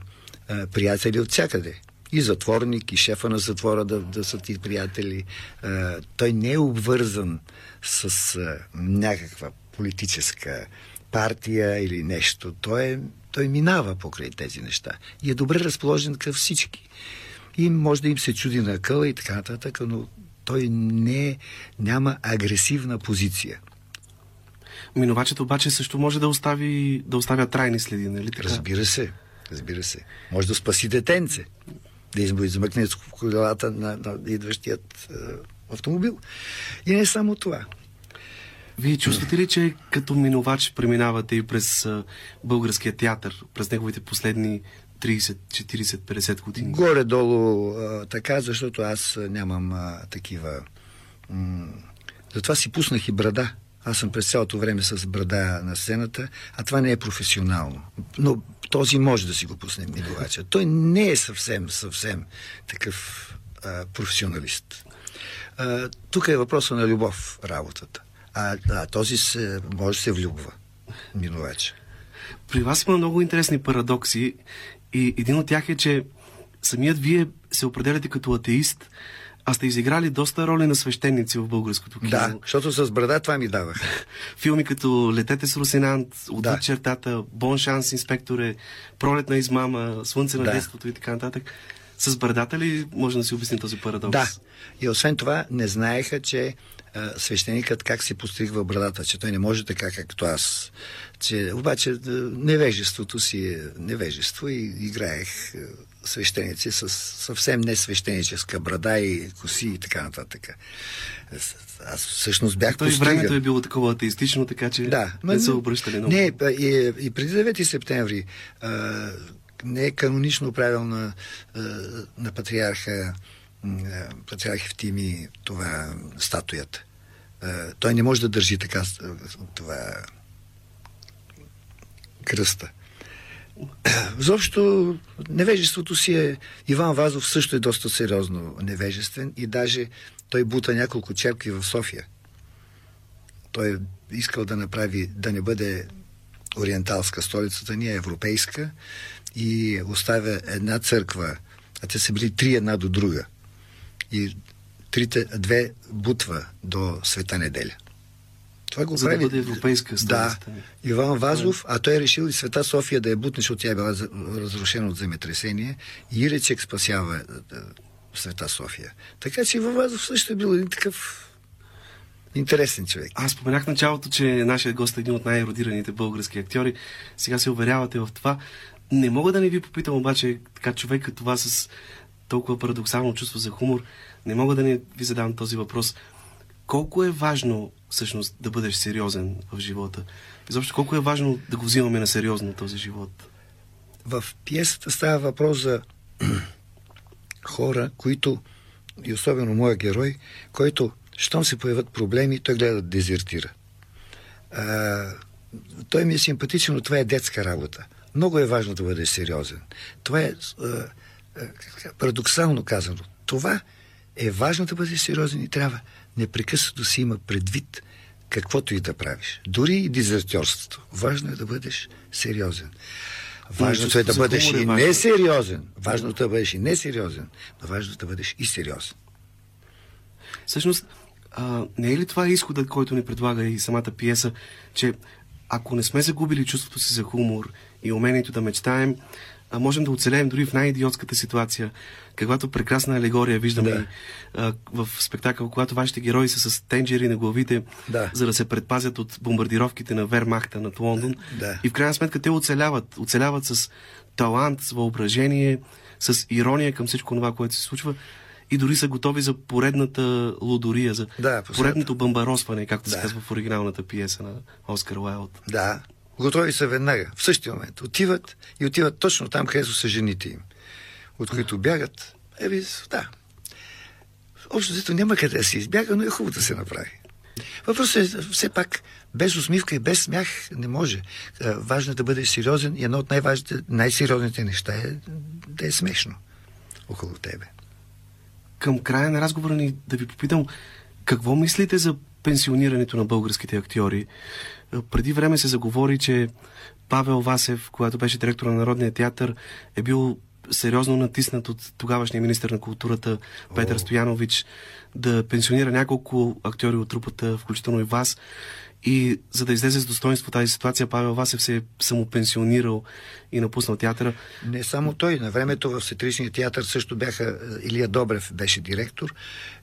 а, приятели от всякъде. И затворник, и шефа на затвора да, да са ти приятели. А, той не е обвързан с а, някаква политическа партия или нещо. Той, е, той минава покрай тези неща. И е добре разположен към всички. И може да им се чуди на къла и така нататък, но той не, няма агресивна позиция. Минувачът обаче също може да остави, да оставя трайни следи, нали така? Разбира се, разбира се. Може да спаси детенце, да измъкне с колелата на, на идващият е, автомобил. И не само това. Вие чувствате ли, че като минувач преминавате и през е, българския театър, през неговите последни трийсет, четирийсет, петдесет години? Горе-долу а, така, защото аз нямам а, такива... М- Затова си пуснах и брада. Аз съм през цялото време с брада на сцената, а това не е професионално. Но този може да си го пусне минувача. Той не е съвсем, съвсем такъв а, професионалист. А, тук е въпроса на любов работата. А, а този се, може да се влюбва минувача. При вас има много интересни парадокси и един от тях е, че самият вие се определяте като атеист, а сте изиграли доста роли на свещеници в българското кино. Да, защото с брада това ми даваха. Филми като Летете с Русинант, Отвъд да. чертата, Бон шанс, Инспекторе, Пролетна измама, Слънце на да. детството и така нататък. С брадата ли може да си обясни този парадокс? Да, и освен това не знаеха, че свещеникът как се постригва брадата, че той не може така, както аз. Че, обаче невежеството си е невежество и играех свещеници с съвсем несвещеническа брада и коси и така нататък. Аз всъщност бях той постриган. Времето е било такова атеистично, така че да, не м- са обръщали много. Не, и, и преди девети септември а, не е канонично правилно на, на патриарха Патриарх Евтимий това статуята. Той не може да държи така това кръста. Заобщо невежеството си е... Иван Вазов също е доста сериозно невежествен и даже той бута няколко черкви в София. Той искал да направи, да не бъде ориенталска столицата, ни е европейска и оставя една църква, а те са били три една до друга. И трите, две бутва до Света неделя. Това го за прави... да бъде европейска столица. Да, Иван Вазов, а той е решил и Света София да я бутне, защото тя е била разрушена от земетресение и Иречек спасява Света София. Така че Иван Вазов също е бил един такъв интересен човек. Аз споменах началото, че нашият гост е един от най-еродираните български актьори. Сега се уверявате в това. Не мога да не ви попитам обаче, така човек като вас с толкова парадоксално чувство за хумор, не мога да не ви задам този въпрос. Колко е важно, всъщност, да бъдеш сериозен в живота? Изобщо, колко е важно да го взимаме на сериозно този живот? В пиесата става въпрос за хора, които, и особено моя герой, който, щом се появят проблеми, той гледа да дезертира. А, той ми е симпатичен, но това е детска работа. Много е важно да бъдеш сериозен. Това е... Парадоксално казано, това е важно да бъдеш сериозен и трябва непрекъснато си има предвид каквото и да правиш. Дори и дезертьорството. Важно е да бъдеш сериозен. Важното е да бъдеш и несериозен. Важното е да бъдеш и несериозен, но важно е да бъдеш и сериозен. Всъщност, а, не е ли това изходът, който ни предлага и самата пиеса, че ако не сме загубили чувството си за хумор и умението да мечтаем, а можем да оцелеем дори в най-идиотската ситуация, каквато прекрасна алегория виждаме да. а, в спектакъл, когато вашите герои са с тенджери на главите, да. за да се предпазят от бомбардировките на Вермахта над Лондон. Да. И в крайна сметка те оцеляват. Оцеляват с талант, с въображение, с ирония към всичко това, което се случва. И дори са готови за поредната лудория, за да, поредното бъмбаросване, както да. се казва в оригиналната пиеса на Оскар Уайлд. Да. Готови са веднага, в същия момент. Отиват и отиват точно там, където са жените им, от които бягат. Еби, да. Общо зато няма къде да се избяга, но е хубаво да се направи. Въпросът е, все пак, без усмивка и без смях не може. Важно е да бъдеш сериозен и едно от най-важните, най-сериозните неща е да е смешно около тебе. Към края на разговора ни да ви попитам, какво мислите за пенсионирането на българските актьори? Преди време се заговори, че Павел Васев, когато беше директор на Народния театър, е бил сериозно натиснат от тогавашния министър на културата Петър О. Стоянович да пенсионира няколко актьори от трупата, включително и вас. И за да излезе с достоинство тази ситуация, Павел Васев се е самопенсионирал и напуснал театъра. Не само той. На времето в Сатиричния театър също бяха... Илия Добрев беше директор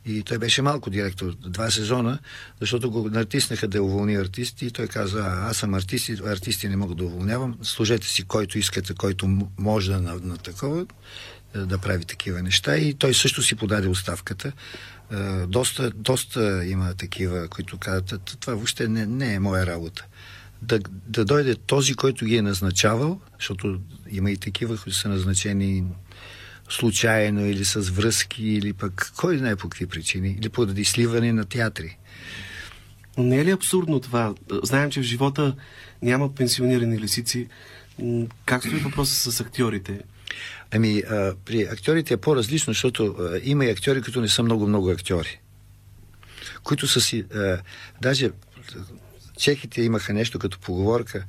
и той беше малко директор. Два сезона, защото го натиснаха да уволни артисти и той каза: аз съм артист, артисти не мога да уволнявам. Служете си който искате, който може да на, на такова, да прави такива неща. И той също си подаде оставката. Доста, доста има такива, които казват: това въобще не, не е моя работа. Да, да дойде този, който ги е назначавал, защото има и такива, които са назначени случайно или с връзки, или пък кой знае по какви причини, или поради сливане на театри. Не е ли абсурдно това? Знаем, че в живота няма пенсионирани лисици. Как стои въпроса с актьорите? Ами, а, при актьорите е по-различно, защото а, има и актьори, които не са много-много актьори. Които са си... А, даже чехите имаха нещо като поговорка.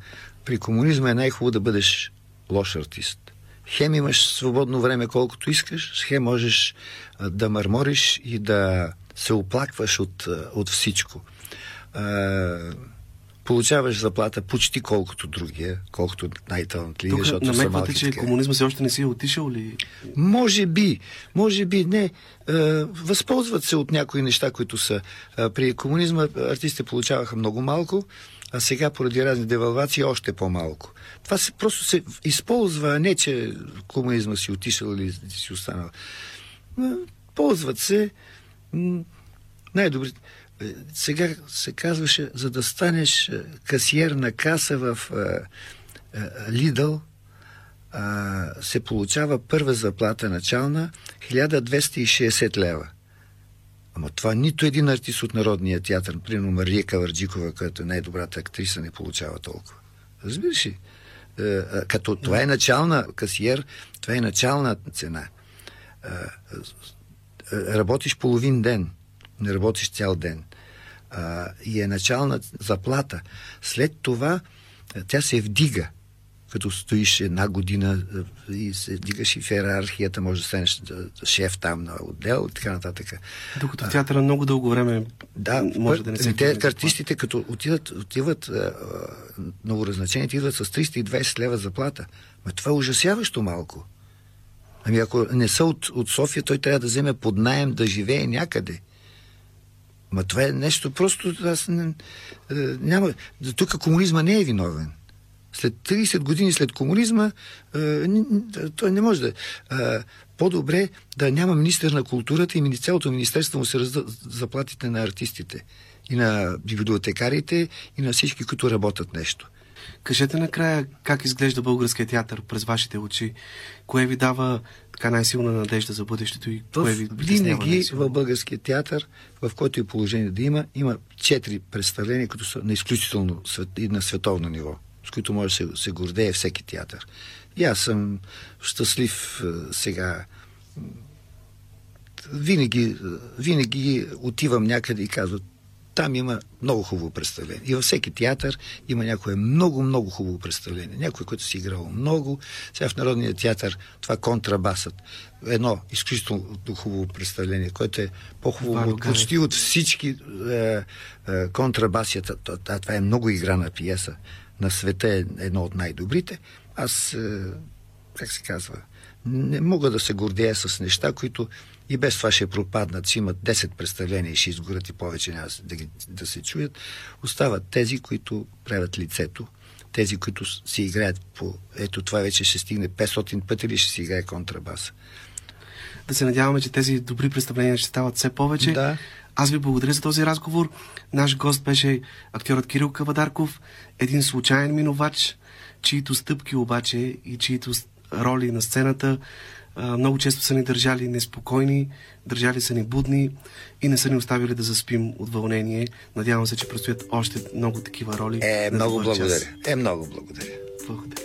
При комунизма е най-хубаво да бъдеш лош артист. Хем имаш свободно време колкото искаш, хем можеш а, да мърмориш и да се оплакваш от, а, от всичко. А, получаваш заплата почти колкото другия, колкото най-талантливия, защото са малки. Тук намеквате, че комунизма все още не си е отишъл ли? Може би, може би не. Възползват се от някои неща, които са. При комунизма артистите получаваха много малко, а сега поради разни девалвации още по-малко. Това се, просто се използва, а не че комунизма си отишъл или си останал. Ползват се най-добри. Сега се казваше, за да станеш касиер на каса в Лидъл, се получава първа заплата начална хиляда двеста и шейсет лева. Ама това нито един артист от Народния театър, примерно Мария Каварджикова, която е най-добрата актриса, не получава толкова. Разбираш ли? Като това е начална касиер, това е начална цена. Работиш половин ден. Не работиш цял ден. А, и е начална заплата. След това тя се вдига. Като стоиш една година и се вдигаш и в иерархията, може да станеш шеф там на отдел и така нататък. Докато в театъра много дълго време да, може път, да не се... Те, артистите, като отиват, отиват новоразначените, идват с триста и двайсет лева заплата. Ма това е ужасяващо малко. Ами ако не са от, от София, той трябва да вземе под наем да живее някъде. Ма това е нещо просто... Аз не, е, няма, тук комунизма не е виновен. След трийсет години след комунизма е, не, той не може да... Е, по-добре да няма министър на културата и цялото министерство му се разда заплатите на артистите и на библиотекарите и на всички, които работят нещо. Кажете накрая как изглежда българския театър през вашите очи. Кое ви дава така най-силна надежда за бъдещето и кое ви притеснява? Винаги в българския театър, в който и положение да има, има четири представления, които са на изключително и на световно ниво, с които може да се, се гордее всеки театър. И аз съм щастлив сега. Винаги, винаги отивам някъде и казвам: там има много хубаво представление. И във всеки театър има някое много-много хубаво представление. Някой, който си играл много. Сега в Народния театър това контрабасът. Едно изключително хубаво представление, което е по-хубаво почти от всички е, е, контрабасията. А това е много играна пиеса. на света е едно от най-добрите. Аз, как се казва, не мога да се гордея с неща, които и без това ще пропаднат. Ще имат десет представления и ще изгорят и повече няма да, да се чуят. Остават тези, които правят лицето. Тези, които си играят по... Ето това вече ще стигне петстотин пъти или ще си играе контрабаса. Да се надяваме, че тези добри представления ще стават все повече. Да. Аз ви благодаря за този разговор. Наш гост беше актьорът Кирил Кавадарков, един случайен минувач, чието стъпки обаче и чието роли на сцената много често са ни държали неспокойни, държали са ни будни и не са ни оставили да заспим от вълнение. Надявам се, че предстоят още много такива роли. Е, много благодаря. Е, много благодаря. Благодаря.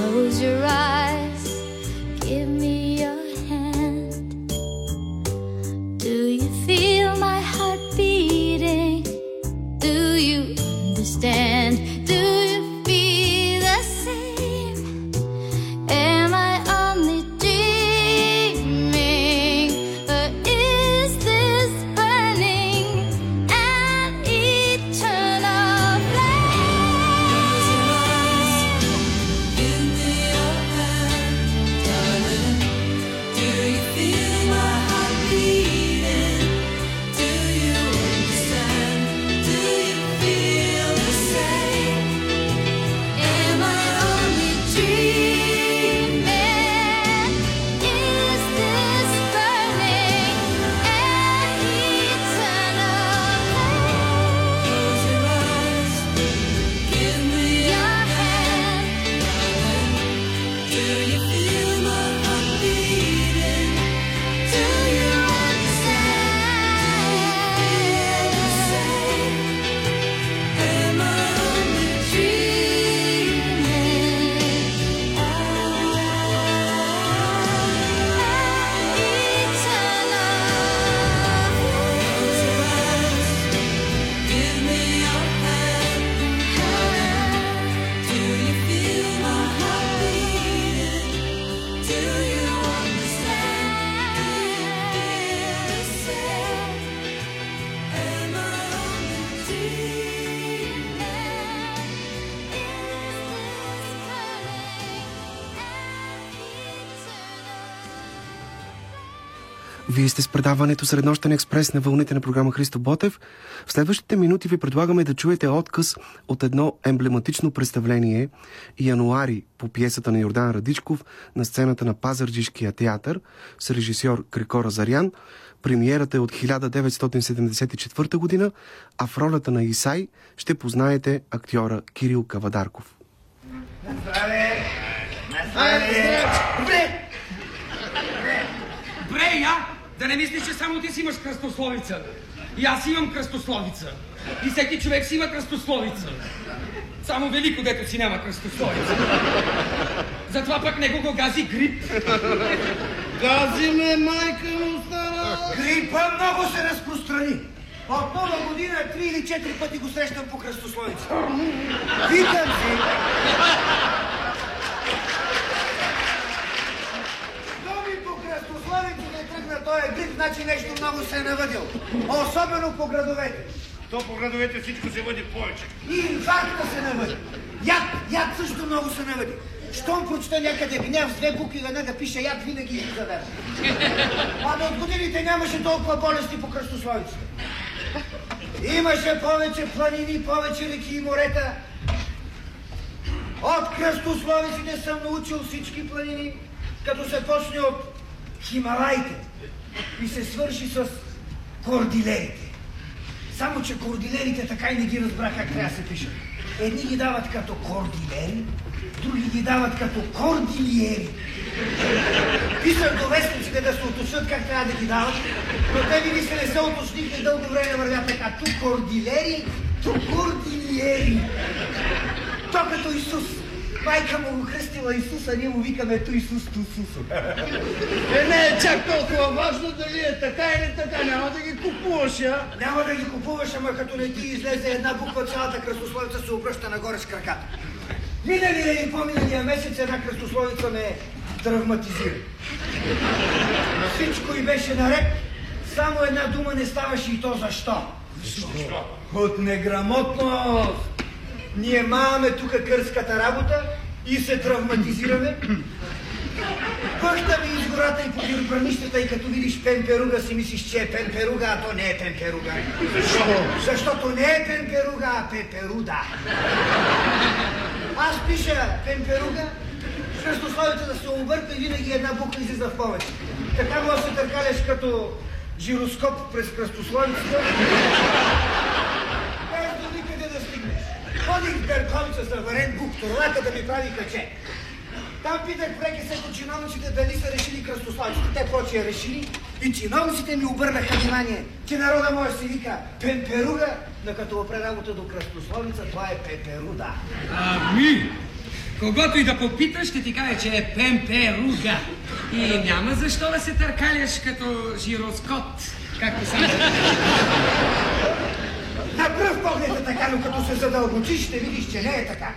Close your eyes, give me your hand, darling. Do you feel my heart beating? Do you understand? Do you feel the same? Am I only dreaming? Is this burning an eternal flame? I believe it's meant to be. Darling, I watch you when you are sleeping. You belong with me. Вие сте с предаването Среднощен експрес на вълните на програма Христо Ботев. В следващите минути ви предлагаме да чуете откъс от едно емблематично представление Януари по пиесата на Йордан Радичков на сцената на Пазарджишкия театър с режисьор Крикор Азарян. Премиерата е от хиляда деветстотин седемдесет и четвърта година, а в ролята на Исай ще познаете актьора Кирил Кавадарков. Здраве! Здраве! Здраве! прея, да не мислиш, че само ти си имаш кръстословица. И аз имам кръстословица. И всеки човек си има кръстословица. Само Велико, дето си няма кръстословица. Затова пък него го гази грип. Гази ме, майка му стара! Грипа много се разпространи. От нова година три или четири пъти го срещам по кръстословица. Питам си. Той е грип, значи нещо много се е навъдил. Особено по градовете. То по градовете всичко се въди повече. И инфаркта се навъди. Яд, яд също много се навъди. Щом прочета някъде гняв с две букви веднага пише яд, винаги ги задава. Ама от годините нямаше толкова болести по кръстословицата. Имаше повече планини, повече реки и морета. От кръстословиците съм научил всички планини, като се почне от Хималаите и се свърши с кордилерите. Само, че кордилерите така и не ги разбрах как трябва да се пишат. Едни ги дават като кордилери, други ги дават като кордилиери. Писах до вестниците да се уточнят как трябва да ги дават, но те ми мисля не се уточнихте дълго време вървят така. Ту кордилери, ту кордилиери. То като Исус. Майка му го кръстила Исус, а ние му викаме ето Исус, ту Сусо. Е, не е чак толкова важно дали е така или така, няма да ги купуваш, а? Няма да ги купуваш, ама като не ти излезе една буква, цялата кръстословица се обръща нагоре с краката. Минали ли по-миналия месец една кръстословица ме травматизира. Всичко и беше наред, само една дума не ставаше и то защо. Защо? От неграмотност. Ние маваме тук кърската работа и се травматизираме. Пъхтаме из гората и по гиропранищата и като видиш пемперуга си мислиш, че е пемперуга, а то не е пемперуга. Защо? Защото не е пемперуга, а пеперуда. Аз пиша пемперуга, кръстословието да се обърка и винаги една буква излиза в повече. Така може да се търкаляш като жироскоп през кръстословицата. Ходих в Берковица за варен бук, торлата да ми прави каче. Там питах преки сето чиновниците дали са решили кръстославиците. Те прочие решили и чиновниците ми обърнаха внимание, че народа може си вика пемперуга, но като опре работа до кръстославица, това е пеперуда. Ами! Когато и да попиташ, ще ти кажа, че е пемперуга. И няма защо да се търкаляш като жироскот, както сам. На пръв поглед е така, но като се задълбочиш, ще видиш, че не е така.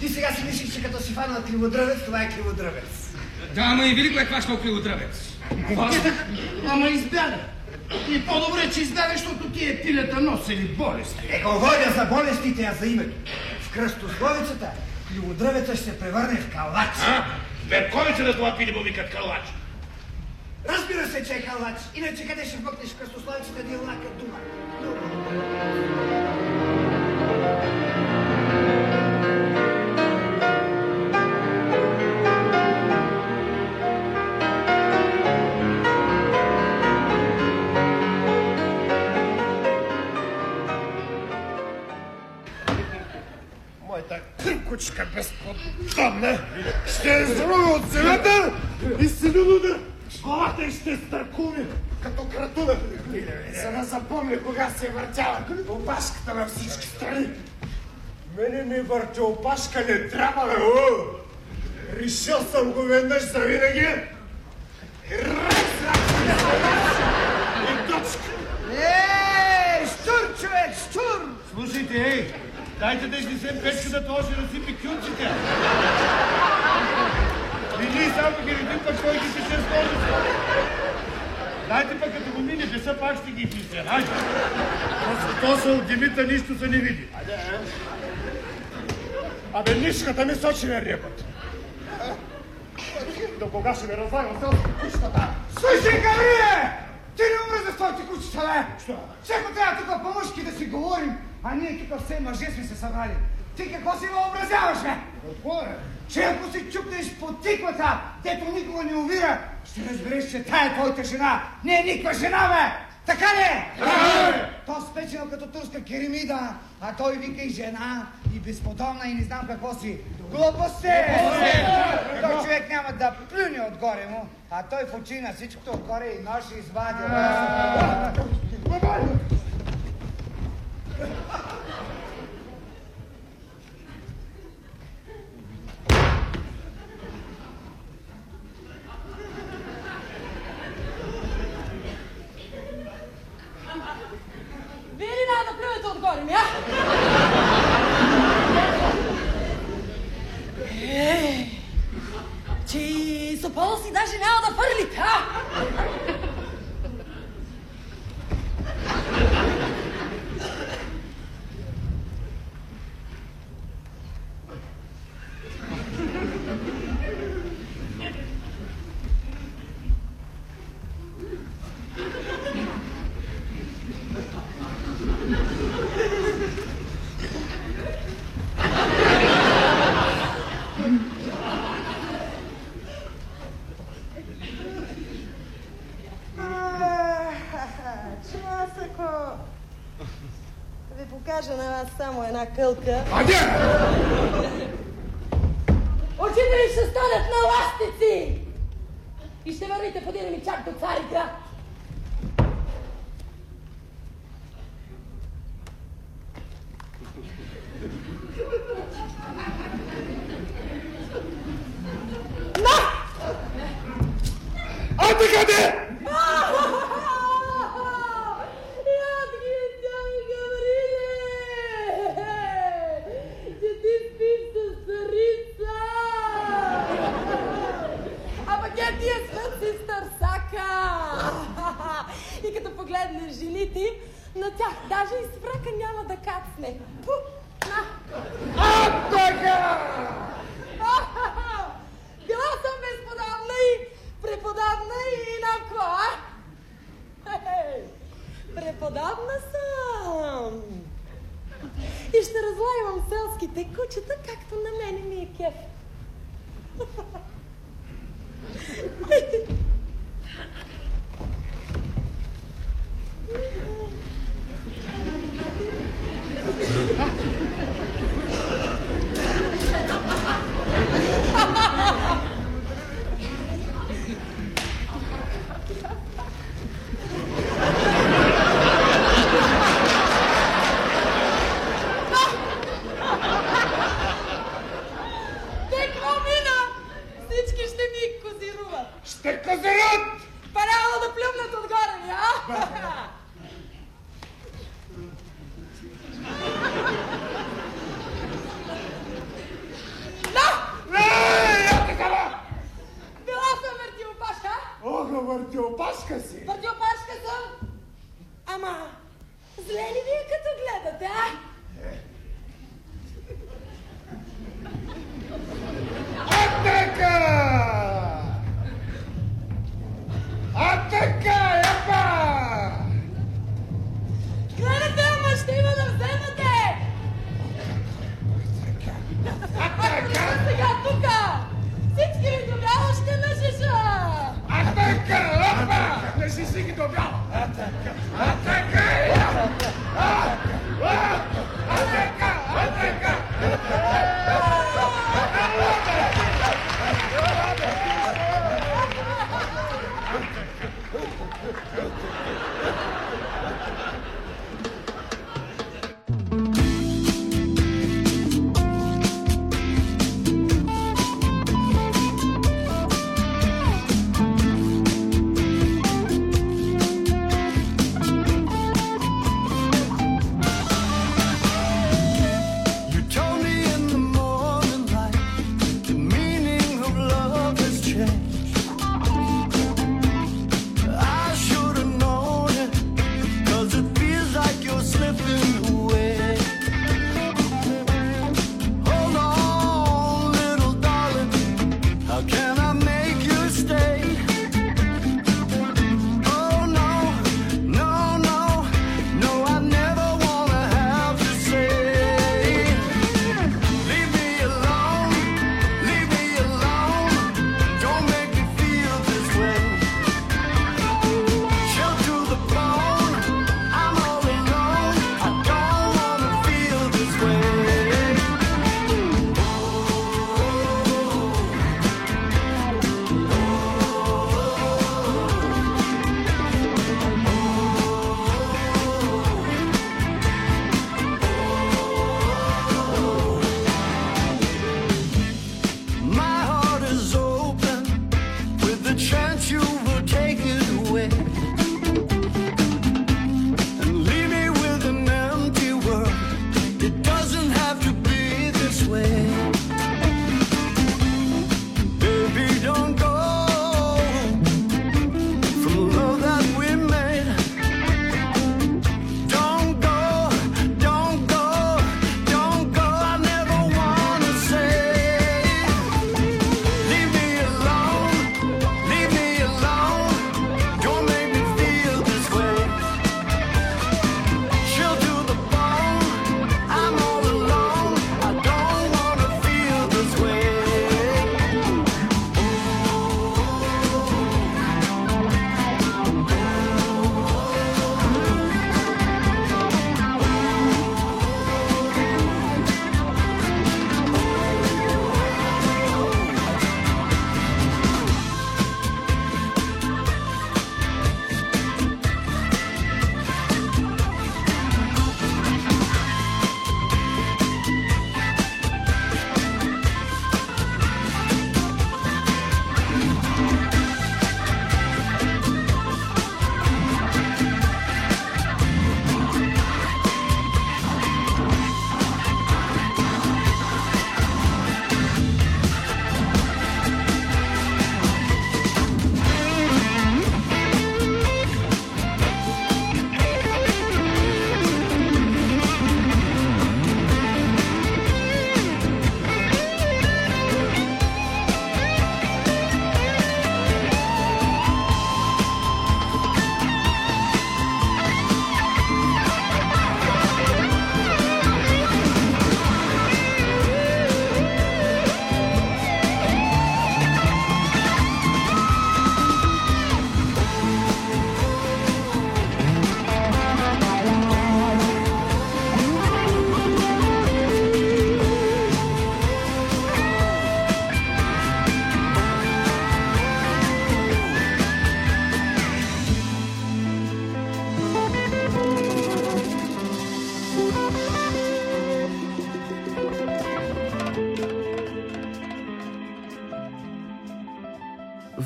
Ти сега си мислиш, че като си фанал криводръвец, това е криводръвец. Да, ама и Велико е хващал криводръвец. Ама избяга. И по-добре, че избяга, защото ти е пилята носили болести. Не говоря за болестите, а за името. В кръстословицата криводръвеца ще се превърне в калач. А? Берковица на това пили му викат калач. Разбира се, че е калач. Иначе къде ще вмъкнеш в кръстословицата да е лака дума. Моята кръкучка безподобна ще е здраве от земята и си лудуда. Главата и ще стъркуне, като кратуна, за да запомня кога се въртява опашката на всички страни. Мене ми върти опашка, не трябва да го. Решил съм го веднъж за винаги. Раз, раз, раз, раз, и точка. Еее, штур, човек, штур! Слушайте, ей, дайте да изнесем печка, да това ще разсипи кюнчите. Или само ги редим, пък той ги пише с този стол. Дайте пък, като го мине беса, пак ще ги пише. Дайте. То са от Димита, нищо се не види. Абе, нишката ми сочи на репът. До кога ще ме разлагам селски кучетата? Слушай, Гаврие! Ти не умръзна с твоите кучета, бе! Що? Всеко трябва тук по-мъжки да си говорим, а ние тук все мъже сме се събрали. Ти какво си въобразяваш, бе? Отгоре? Че ако се чупнеш под тиквата, дето никога не увира, ще разбереш, че тая твоята жена не е никаква жена, бе! Така ли? То спечел като турска керемида, а той вика и жена, и безподобна, и не знам какво си. Глупост е! Той човек няма да плюне отгоре му, а той в очи на всичкото отгоре и нож извадил. Само една кълка. Айде! Очите ви ще станат на ластици! И ще вървите в един ми чак до Цариград. No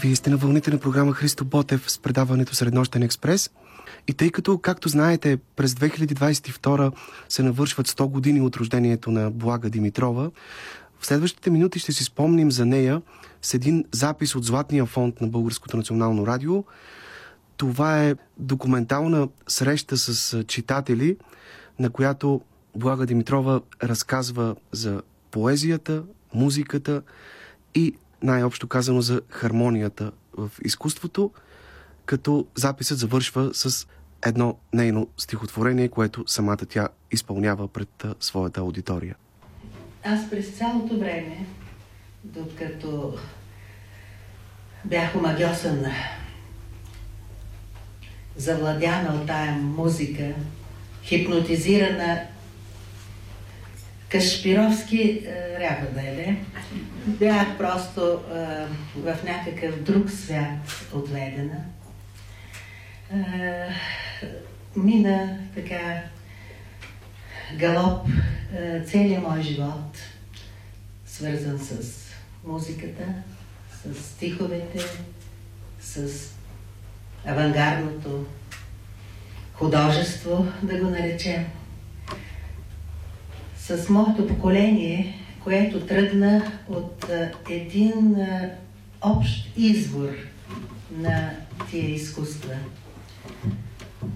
Вие сте на вълните на програма Христо Ботев с предаването Среднощен експрес. И тъй като, както знаете, през две хиляди двадесет и втора се навършват сто години от рождението на Блага Димитрова, в следващите минути ще си спомним за нея с един запис от Златния фонд на Българското национално радио. Това е документална среща с читатели, на която Блага Димитрова разказва за поезията, музиката и най-общо казано за хармонията в изкуството, като записът завършва с едно нейно стихотворение, което самата тя изпълнява пред своята аудитория. Аз през цялото време, докато бях омагьосана, завладяна от тая музика, хипнотизирана, Кашпировски ряба да е ли, бях просто е, в някакъв друг свят отведена. Е, мина така галоп е, целият мой живот, свързан с музиката, с стиховете, с авангардното художество, да го наречем. С моето поколение, което тръгна от един общ извор на тия изкуства.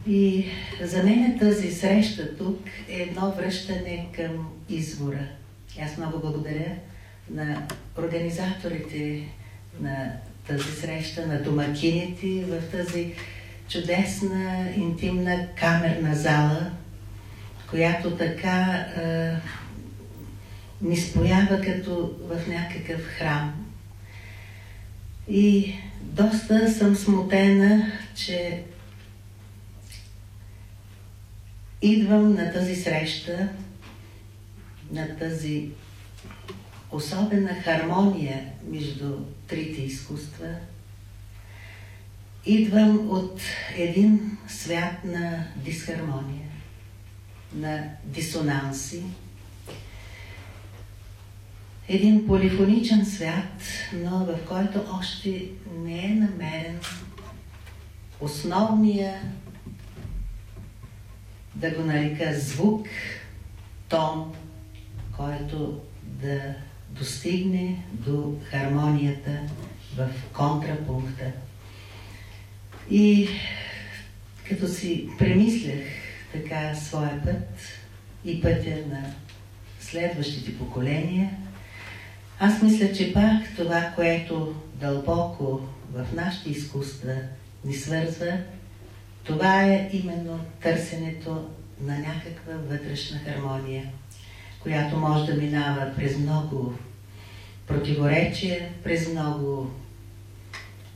И за мен тази среща тук е едно връщане към извора. Аз много благодаря на организаторите на тази среща, на домакините в тази чудесна, интимна камерна зала, която така е, ни споява като в някакъв храм. И доста съм смутена, че идвам на тази среща, на тази особена хармония между трите изкуства. Идвам от един свят на дисхармония, на дисонанси. Един полифоничен свят, но в който още не е намерен основния, да го нарека, звук, тон, който да достигне до хармонията в контрапункта. И като си премислях така своя път и пътя на следващите поколения, аз мисля, че пак това, което дълбоко в нашите изкуства ни свързва, това е именно търсенето на някаква вътрешна хармония, която може да минава през много противоречия, през много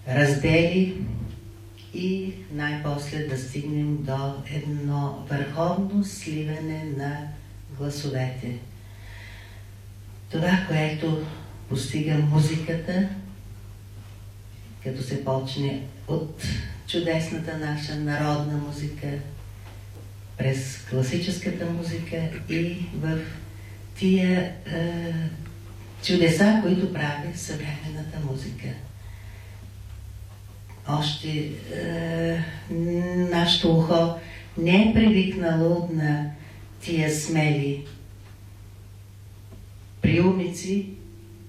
раздели и най-после да стигнем до едно върховно сливане на гласовете. Това, което постига музиката, като се почне от чудесната наша народна музика, през класическата музика и в тия е, чудеса, които прави съвременната музика. Още е, нашето ухо не е привикнало на тия смели приумици,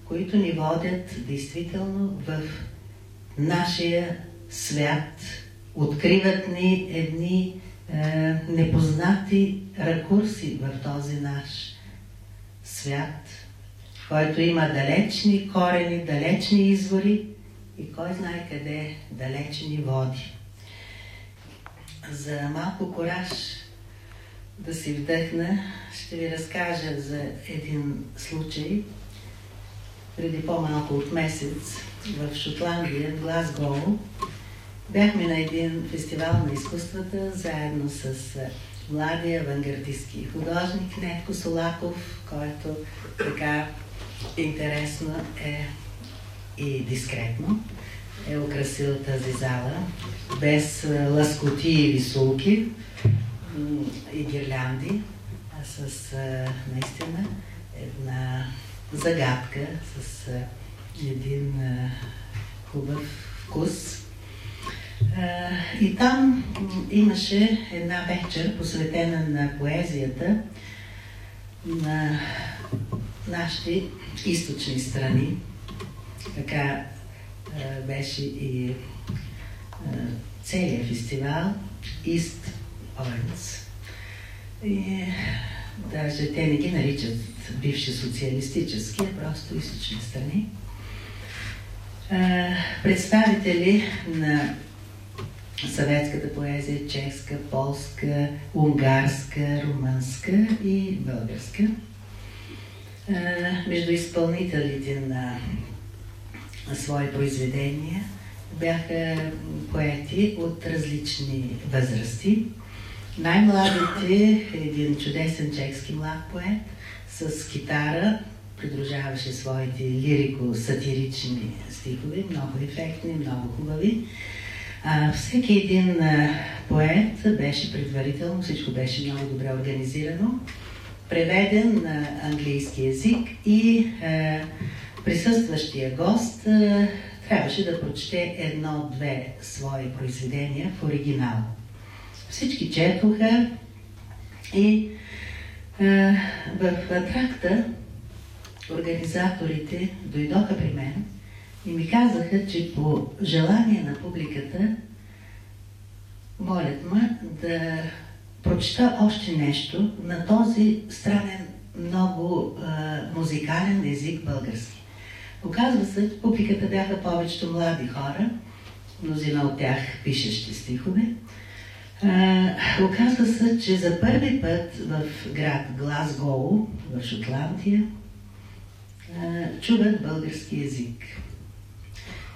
които ни водят действително в нашия свят. Откриват ни едни е, непознати ракурси в този наш свят, който има далечни корени, далечни извори, и кой знае къде далече ни води. За малко кораж да си вдъхна, ще ви разкажа за един случай. Преди по-малко от месец в Шотландия, в Глазгоу, бяхме на един фестивал на изкуствата, заедно с младия авангардистки художник Недко Солаков, който така интересно е и дискретно е украсил тази зала, без лъскоти и висулки и гирлянди, а с наистина една загадка, с един хубав вкус. И там имаше една вечер, посветена на поезията на нашите източни страни. Така беше и целият фестивал East Orange. И даже те не ги наричат бивши социалистически, а просто източни страни. Представители на съветската поезия, чешка, полска, унгарска, румънска и българска. Между изпълнителите на свои произведения бяха поети от различни възрасти. Най-младите, един чудесен чешки млад поет, с китара придружаваше своите лирико-сатирични стихове, много ефектни, много хубави. А, всеки един а, поет беше предварително, всичко беше много добре организирано, преведен на английски език и а, присъстващия гост а, трябваше да прочете едно-две свои произведения в оригинал. Всички четоха и а, в тракта организаторите дойдоха при мен и ми казаха, че по желание на публиката молят ме да прочета още нещо на този странен, много а, музикален език български. Оказва се, че публиката бяха повечето млади хора, мнозина от тях пишещи стихове. А, оказва се, че за първи път в град Глазгоу, в Шотландия, а, чуват български език.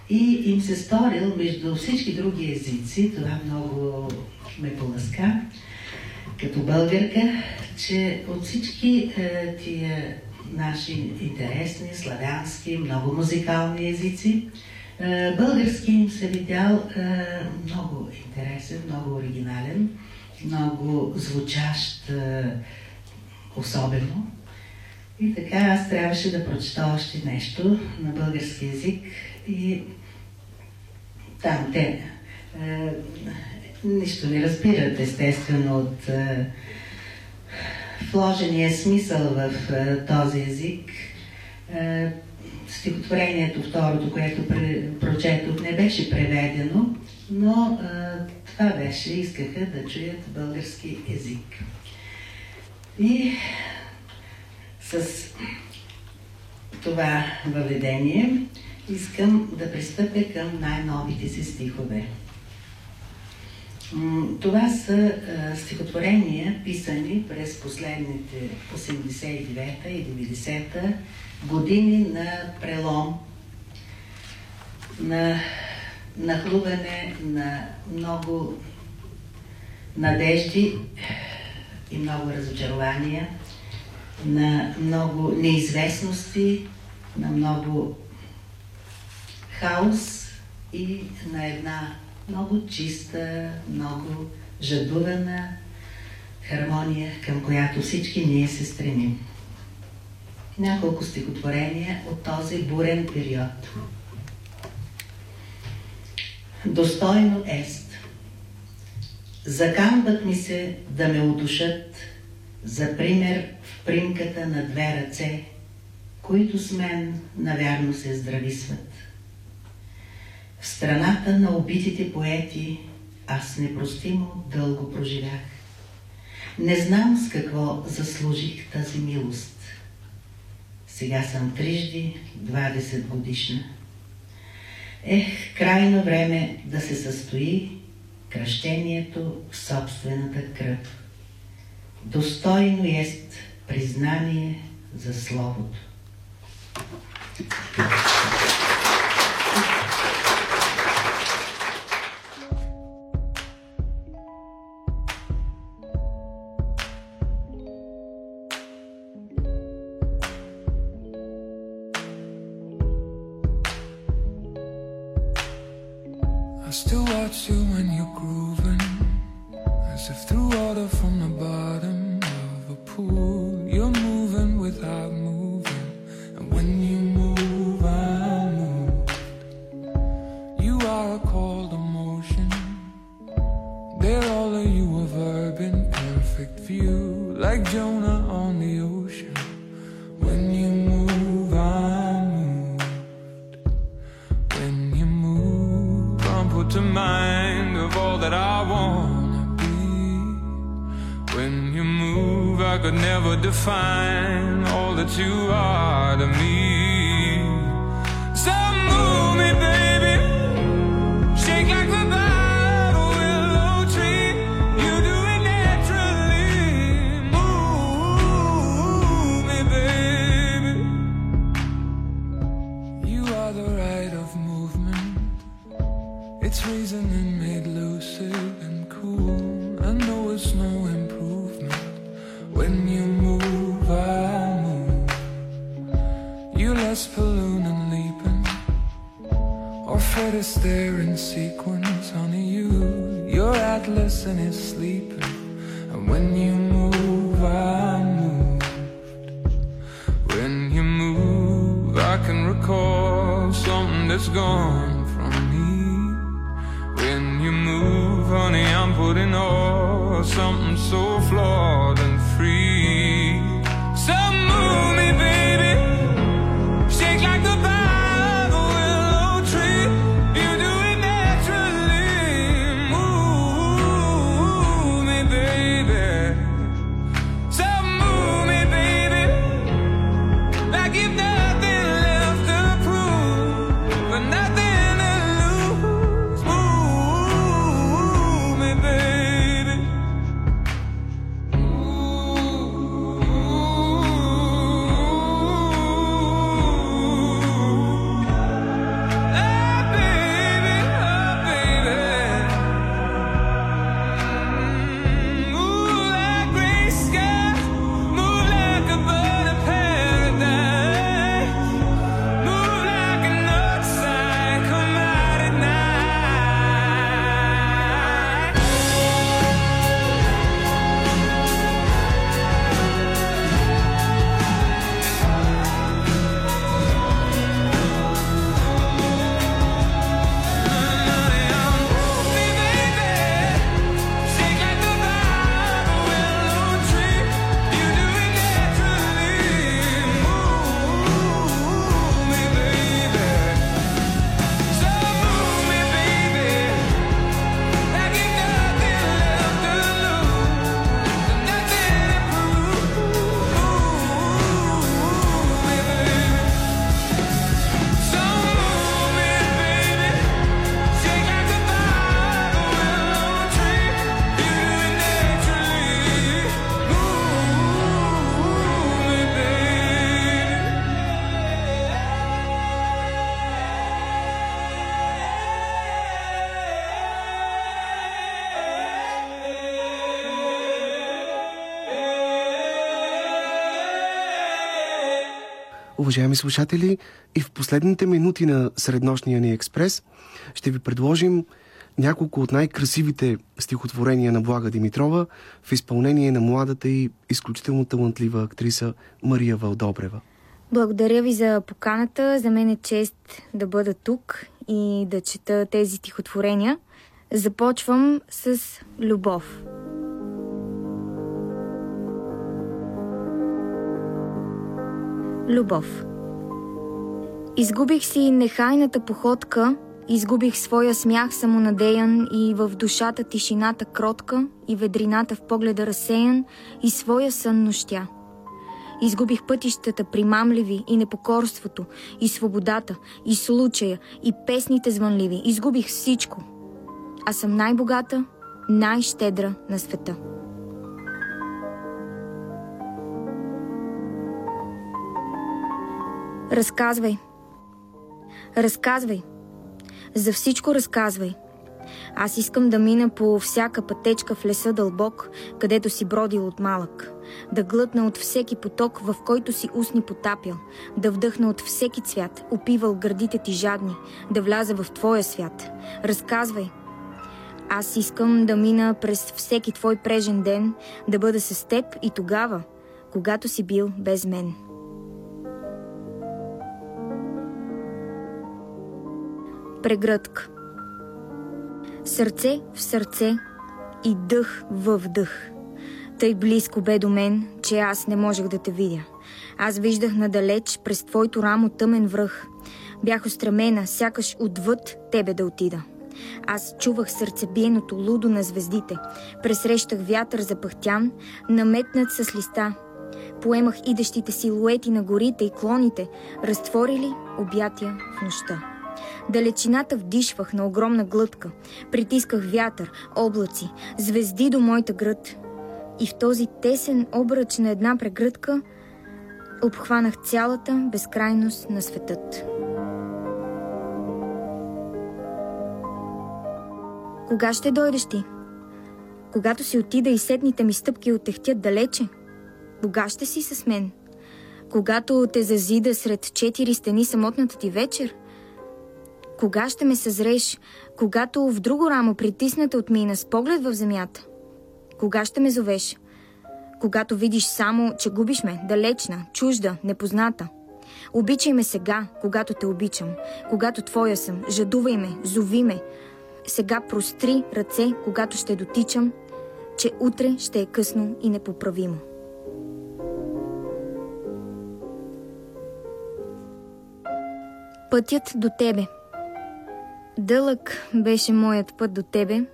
И им се сторил между всички други езици, това много ме поласка, като българка, че от всички е, тия наши интересни, славянски, много музикални езици, е, български им се видял е, много интересен, много оригинален, много звучащ е, особено. И така аз трябваше да прочета още нещо на български език. И там те е, нищо не разбират, естествено, от е, вложения смисъл в е, този език. Е, стихотворението, второто, което пре, прочетох, не беше преведено, но е, това беше, искаха да чуят български език. И с това въведение искам да пристъпя към най-новите си стихове. Това са а, стихотворения, писани през последните осемдесет и девета и деветдесета години на прелом, на нахлуване на много надежди и много разочарования, на много неизвестности, на много хаос и на една много чиста, много жадувана хармония, към която всички ние се стремим. Няколко стихотворения от този бурен период. Достойно ест. Закамват ми се да ме удушат, за пример в примката на две ръце, които с мен навярно се здрависват. В страната на убитите поети аз непростимо дълго проживях. Не знам с какво заслужих тази милост. Сега съм трижди двадесет годишна. Ех, крайно време да се състои кръщението в собствената кръв. Достойно ест признание за словото. color you a verb in perfect view, like Jonah on the ocean. When you move, I'm moved. When you move, I'm put to mind of all that I wanna be. When you move, I could never define all that you are to me. So move me, baby. It's reasoning made lucid and cool. I know it's no improvement. When you move, I move. You less balloon and leaping, or Fred Astaire in sequence. Honey, you, you're Atlas and it's sleeping. And when you move, I move. When you move, I can recall something that's gone. You move, honey, I'm put in awe of something so flawed and free. So move me, baby, shake like the bough of a willow tree. You do it naturally. Move me, baby. So move me, baby, like you've nothing left to prove, but nothing. Уважаеми слушатели, и в последните минути на Среднощния ни експрес ще ви предложим няколко от най-красивите стихотворения на Блага Димитрова в изпълнение на младата и изключително талантлива актриса Мария Вълдобрева. Благодаря ви за поканата. За мен е чест да бъда тук и да чета тези стихотворения. Започвам с любов. Любов. Изгубих си нехайната походка, изгубих своя смях самонадеян и в душата тишината кротка и ведрината в погледа разсеян и своя сън нощя. Изгубих пътищата примамливи и непокорството, и свободата, и случая, и песните звънливи. Изгубих всичко. А съм най-богата, най-щедра на света. Разказвай. Разказвай. За всичко разказвай. Аз искам да мина по всяка пътечка в леса дълбок, където си бродил от малък. Да глътна от всеки поток, в който си устни потапял. Да вдъхна от всеки цвят, опивал гърдите ти жадни. Да вляза в твоя свят. Разказвай. Аз искам да мина през всеки твой прежен ден, да бъда с теб и тогава, когато си бил без мен. Прегръдка. Сърце в сърце, и дъх във дъх. Тъй близко бе до мен, че аз не можех да те видя. Аз виждах надалеч през твоето рамо тъмен връх. Бях устремена, сякаш отвъд тебе да отида. Аз чувах сърцебиеното лудо на звездите. Пресрещах вятър запъхтян, наметнат с листа. Поемах идещите силуети на горите и клоните, разтворили обятия в нощта. Далечината вдишвах на огромна глътка. Притисках вятър, облаци, звезди до моята гръд. И в този тесен обръч на една прегръдка обхванах цялата безкрайност на светът. Кога ще дойдеш ти? Когато си отида и сетните ми стъпки отехтят далече, кога ще си с мен? Когато те зазида сред четири стени самотната ти вечер? Кога ще ме съзреш, когато в друго рамо притисната от мина с поглед в земята? Кога ще ме зовеш? Когато видиш само, че губиш ме, далечна, чужда, непозната. Обичай ме сега, когато те обичам, когато твоя съм, жадувай ме, зови ме. Сега простри ръце, когато ще дотичам, че утре ще е късно и непоправимо. Пътят до тебе. Дълъг беше моят път до тебе.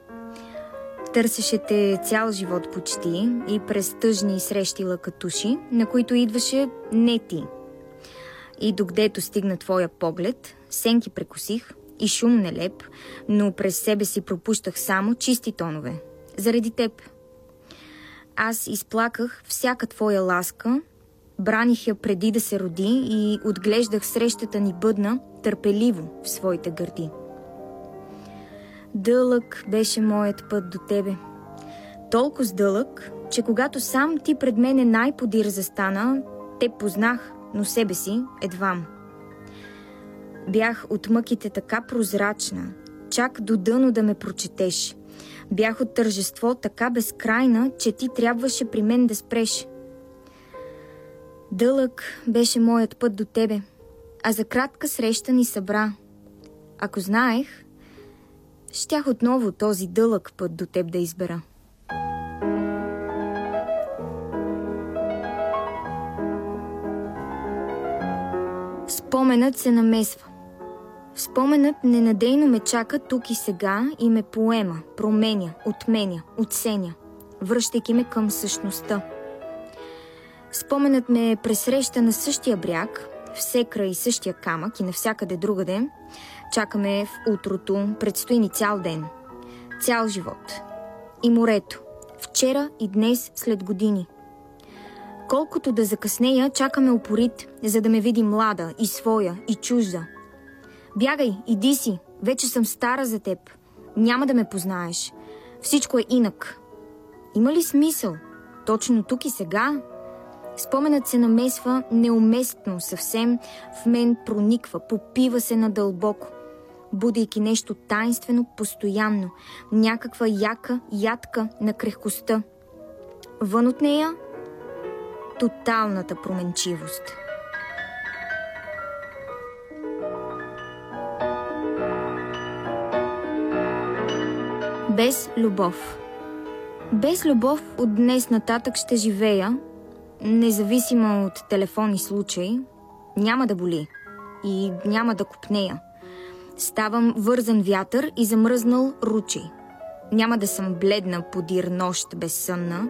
Търсеше те цял живот почти и през тъжни срещи лъкатуши, на които идваше не ти. И докдето стигна твоя поглед, сенки прекосих и шум нелеп, но през себе си пропущах само чисти тонове. Заради теб. Аз изплаках всяка твоя ласка, браних я преди да се роди и отглеждах срещата ни бъдна търпеливо в своите гърди. Дълъг беше моят път до тебе. Толкова дълъг, че когато сам ти пред мене най-подир застана, те познах, но себе си едвам. Бях от мъките така прозрачна, чак до дъно да ме прочетеш. Бях от тържество така безкрайна, че ти трябваше при мен да спреш. Дълъг беше моят път до тебе, а за кратка среща ни събра. Ако знаех, щях отново този дълъг път до теб да избера. Споменът се намесва. Споменът ненадейно ме чака тук и сега и ме поема, променя, отменя, отсеня, връщайки ме към същността. Споменът ме пресреща на същия бряг, все край същия камък и навсякъде другаде. Чакаме в утрото, предстои ни цял ден, цял живот. И морето, вчера и днес след години. Колкото да закъснея, чакаме упорит, за да ме види млада, и своя, и чужда. Бягай, иди си, вече съм стара за теб. Няма да ме познаеш. Всичко е инак. Има ли смисъл? Точно тук и сега? Споменът се намесва неуместно съвсем, в мен прониква, попива се надълбоко, будейки нещо таинствено, постоянно, някаква яка ядка на крехкостта. Вън от нея – тоталната променчивост. Без любов. Без любов от днес нататък ще живея, независимо от телефон и случай, няма да боли и няма да копнея. Ставам вързан вятър и замръзнал ручей. Няма да съм бледна подир нощ безсънна,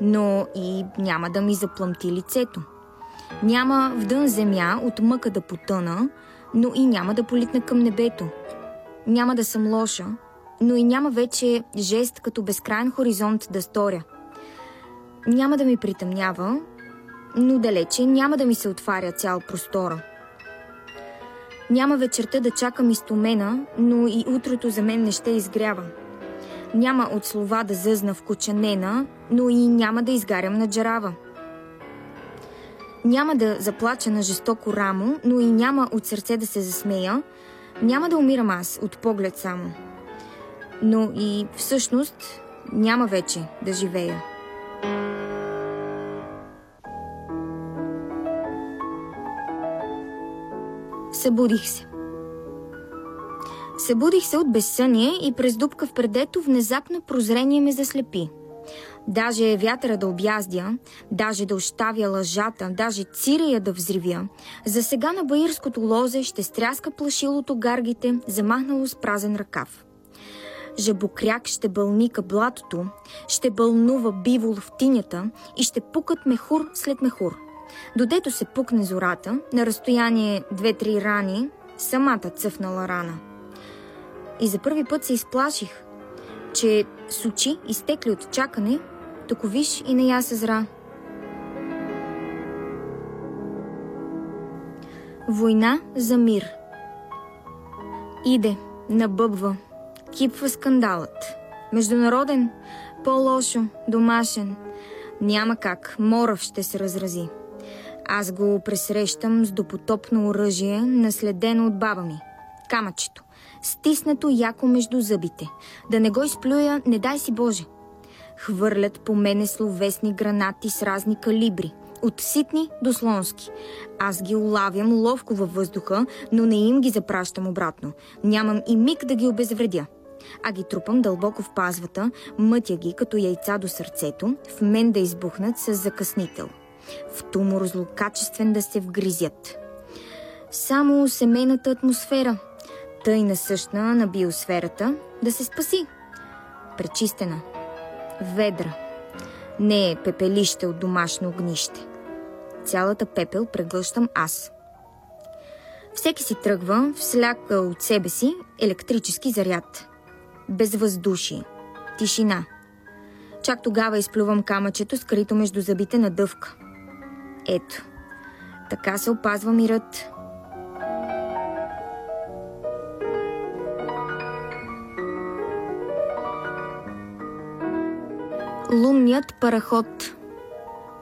но и няма да ми заплъмти лицето. Няма в дън земя от мъка да потъна, но и няма да политна към небето. Няма да съм лоша, но и няма вече жест като безкрайен хоризонт да сторя. Няма да ми притъмнява, но далече няма да ми се отваря цял простора. Няма вечерта да чакам изтомена, но и утрото за мен не ще изгрява. Няма от слова да зъзна вкоченена, но и няма да изгарям на джарава. Няма да заплача на жестоко рамо, но и няма от сърце да се засмея. Няма да умирам аз от поглед само. Но и всъщност няма вече да живея. Събудих се. Събудих се от безсъние и през дупка в предето внезапно прозрение ме заслепи. Даже вятъра да обяздя, даже да оставя лъжата, даже цирея да взривя, за сега на баирското лозе ще стряска плашилото гаргите, замахнало с празен ръкав. Жабокряк ще бълника блатото, ще бълнува бивол в тинята и ще пукат мехур след мехур. Додето се пукне зората, на разстояние две-три рани, самата цъфнала рана. И за първи път се изплаших, че с очи, изтекли от чакане, токовиш и нея съзра. Война за мир. Иде, набъбва, кипва скандалът. Международен, по-лошо, домашен. Няма как, морав ще се разрази. Аз го пресрещам с допотопно оръжие, наследено от баба ми. Камъчето. Стиснато яко между зъбите. Да не го изплюя, не дай си Боже. Хвърлят по мене словесни гранати с разни калибри. От ситни до слонски. Аз ги улавям ловко във въздуха, но не им ги запращам обратно. Нямам и миг да ги обезвредя. А ги трупам дълбоко в пазвата, мътя ги като яйца до сърцето, в мен да избухнат с закъснител. В тумор злокачествен да се вгризят. Само семейната атмосфера, тъйна същна на биосферата, да се спаси. Пречистена, ведра, не е пепелище от домашно огнище. Цялата пепел преглъщам аз. Всеки си тръгва, всляка от себе си, електрически заряд. Безвъздушие, тишина. Чак тогава изплювам камъчето, скрито между зъбите на дъвка. Ето, така се опазва мирът. Лунният параход.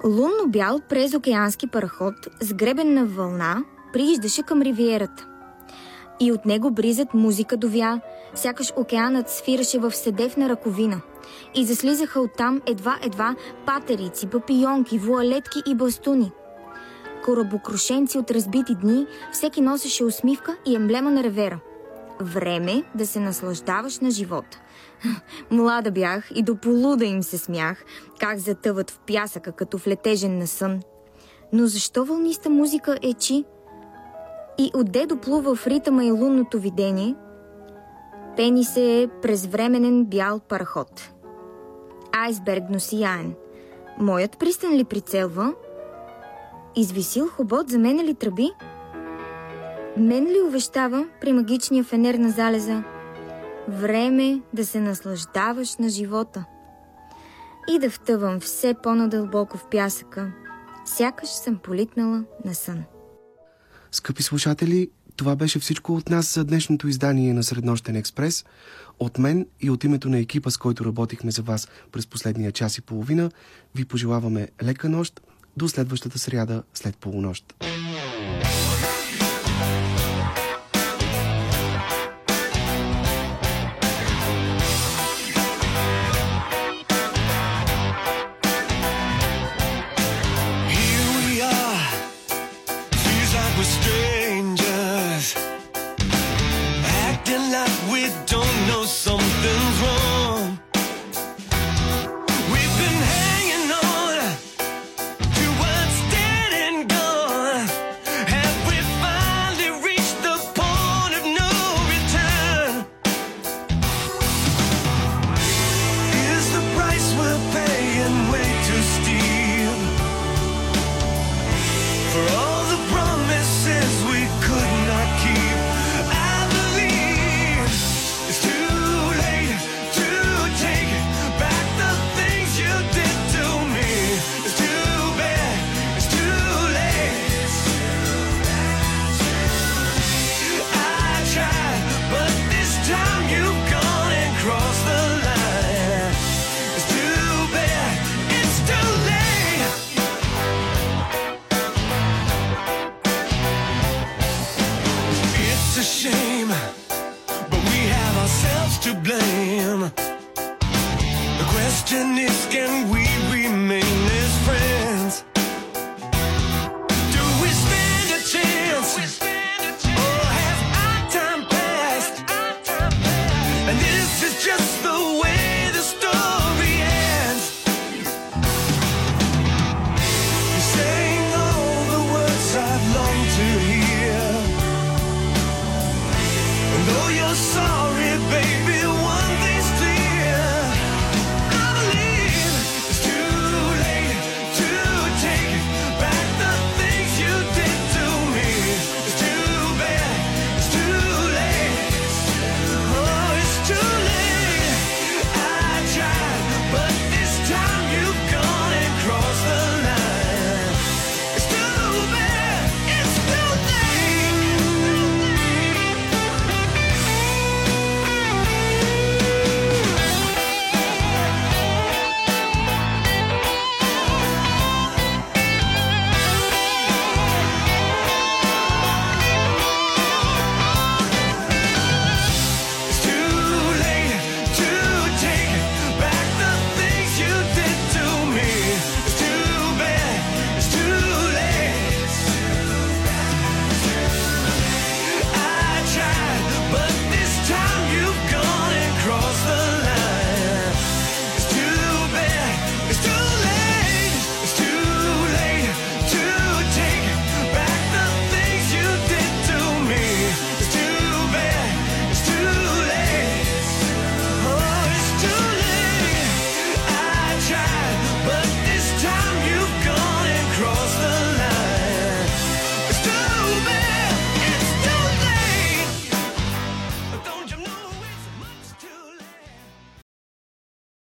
Лунно-бял през океански параход, сгребен на вълна, прииждаше към ривиерата. И от него бризът музика довя, сякаш океанът свираше в седефна раковина. И заслизаха оттам едва-едва патерици, папионки, вуалетки и бастуни. Корабокрушенци от разбити дни, всеки носеше усмивка и емблема на ревера. Време да се наслаждаваш на живота. Млада бях и до полуда им се смях, как затъват в пясъка, като в летежен на сън. Но защо вълниста музика е чи? И отде доплува в ритъма и лунното видение? Пени се е през временен бял параход. Айсбергно сияен. Моят пристан ли прицелва? Извисил хобот за мен ли тръби? Мен ли увещава при магичния фенер на залеза? Време да се наслаждаваш на живота. И да втъвам все по-надълбоко в пясъка. Сякаш съм политнала на сън. Скъпи слушатели, това беше всичко от нас за днешното издание на Среднощен експрес. От мен и от името на екипа, с който работихме за вас през последния час и половина, ви пожелаваме лека нощ. До следващата сряда след полунощ.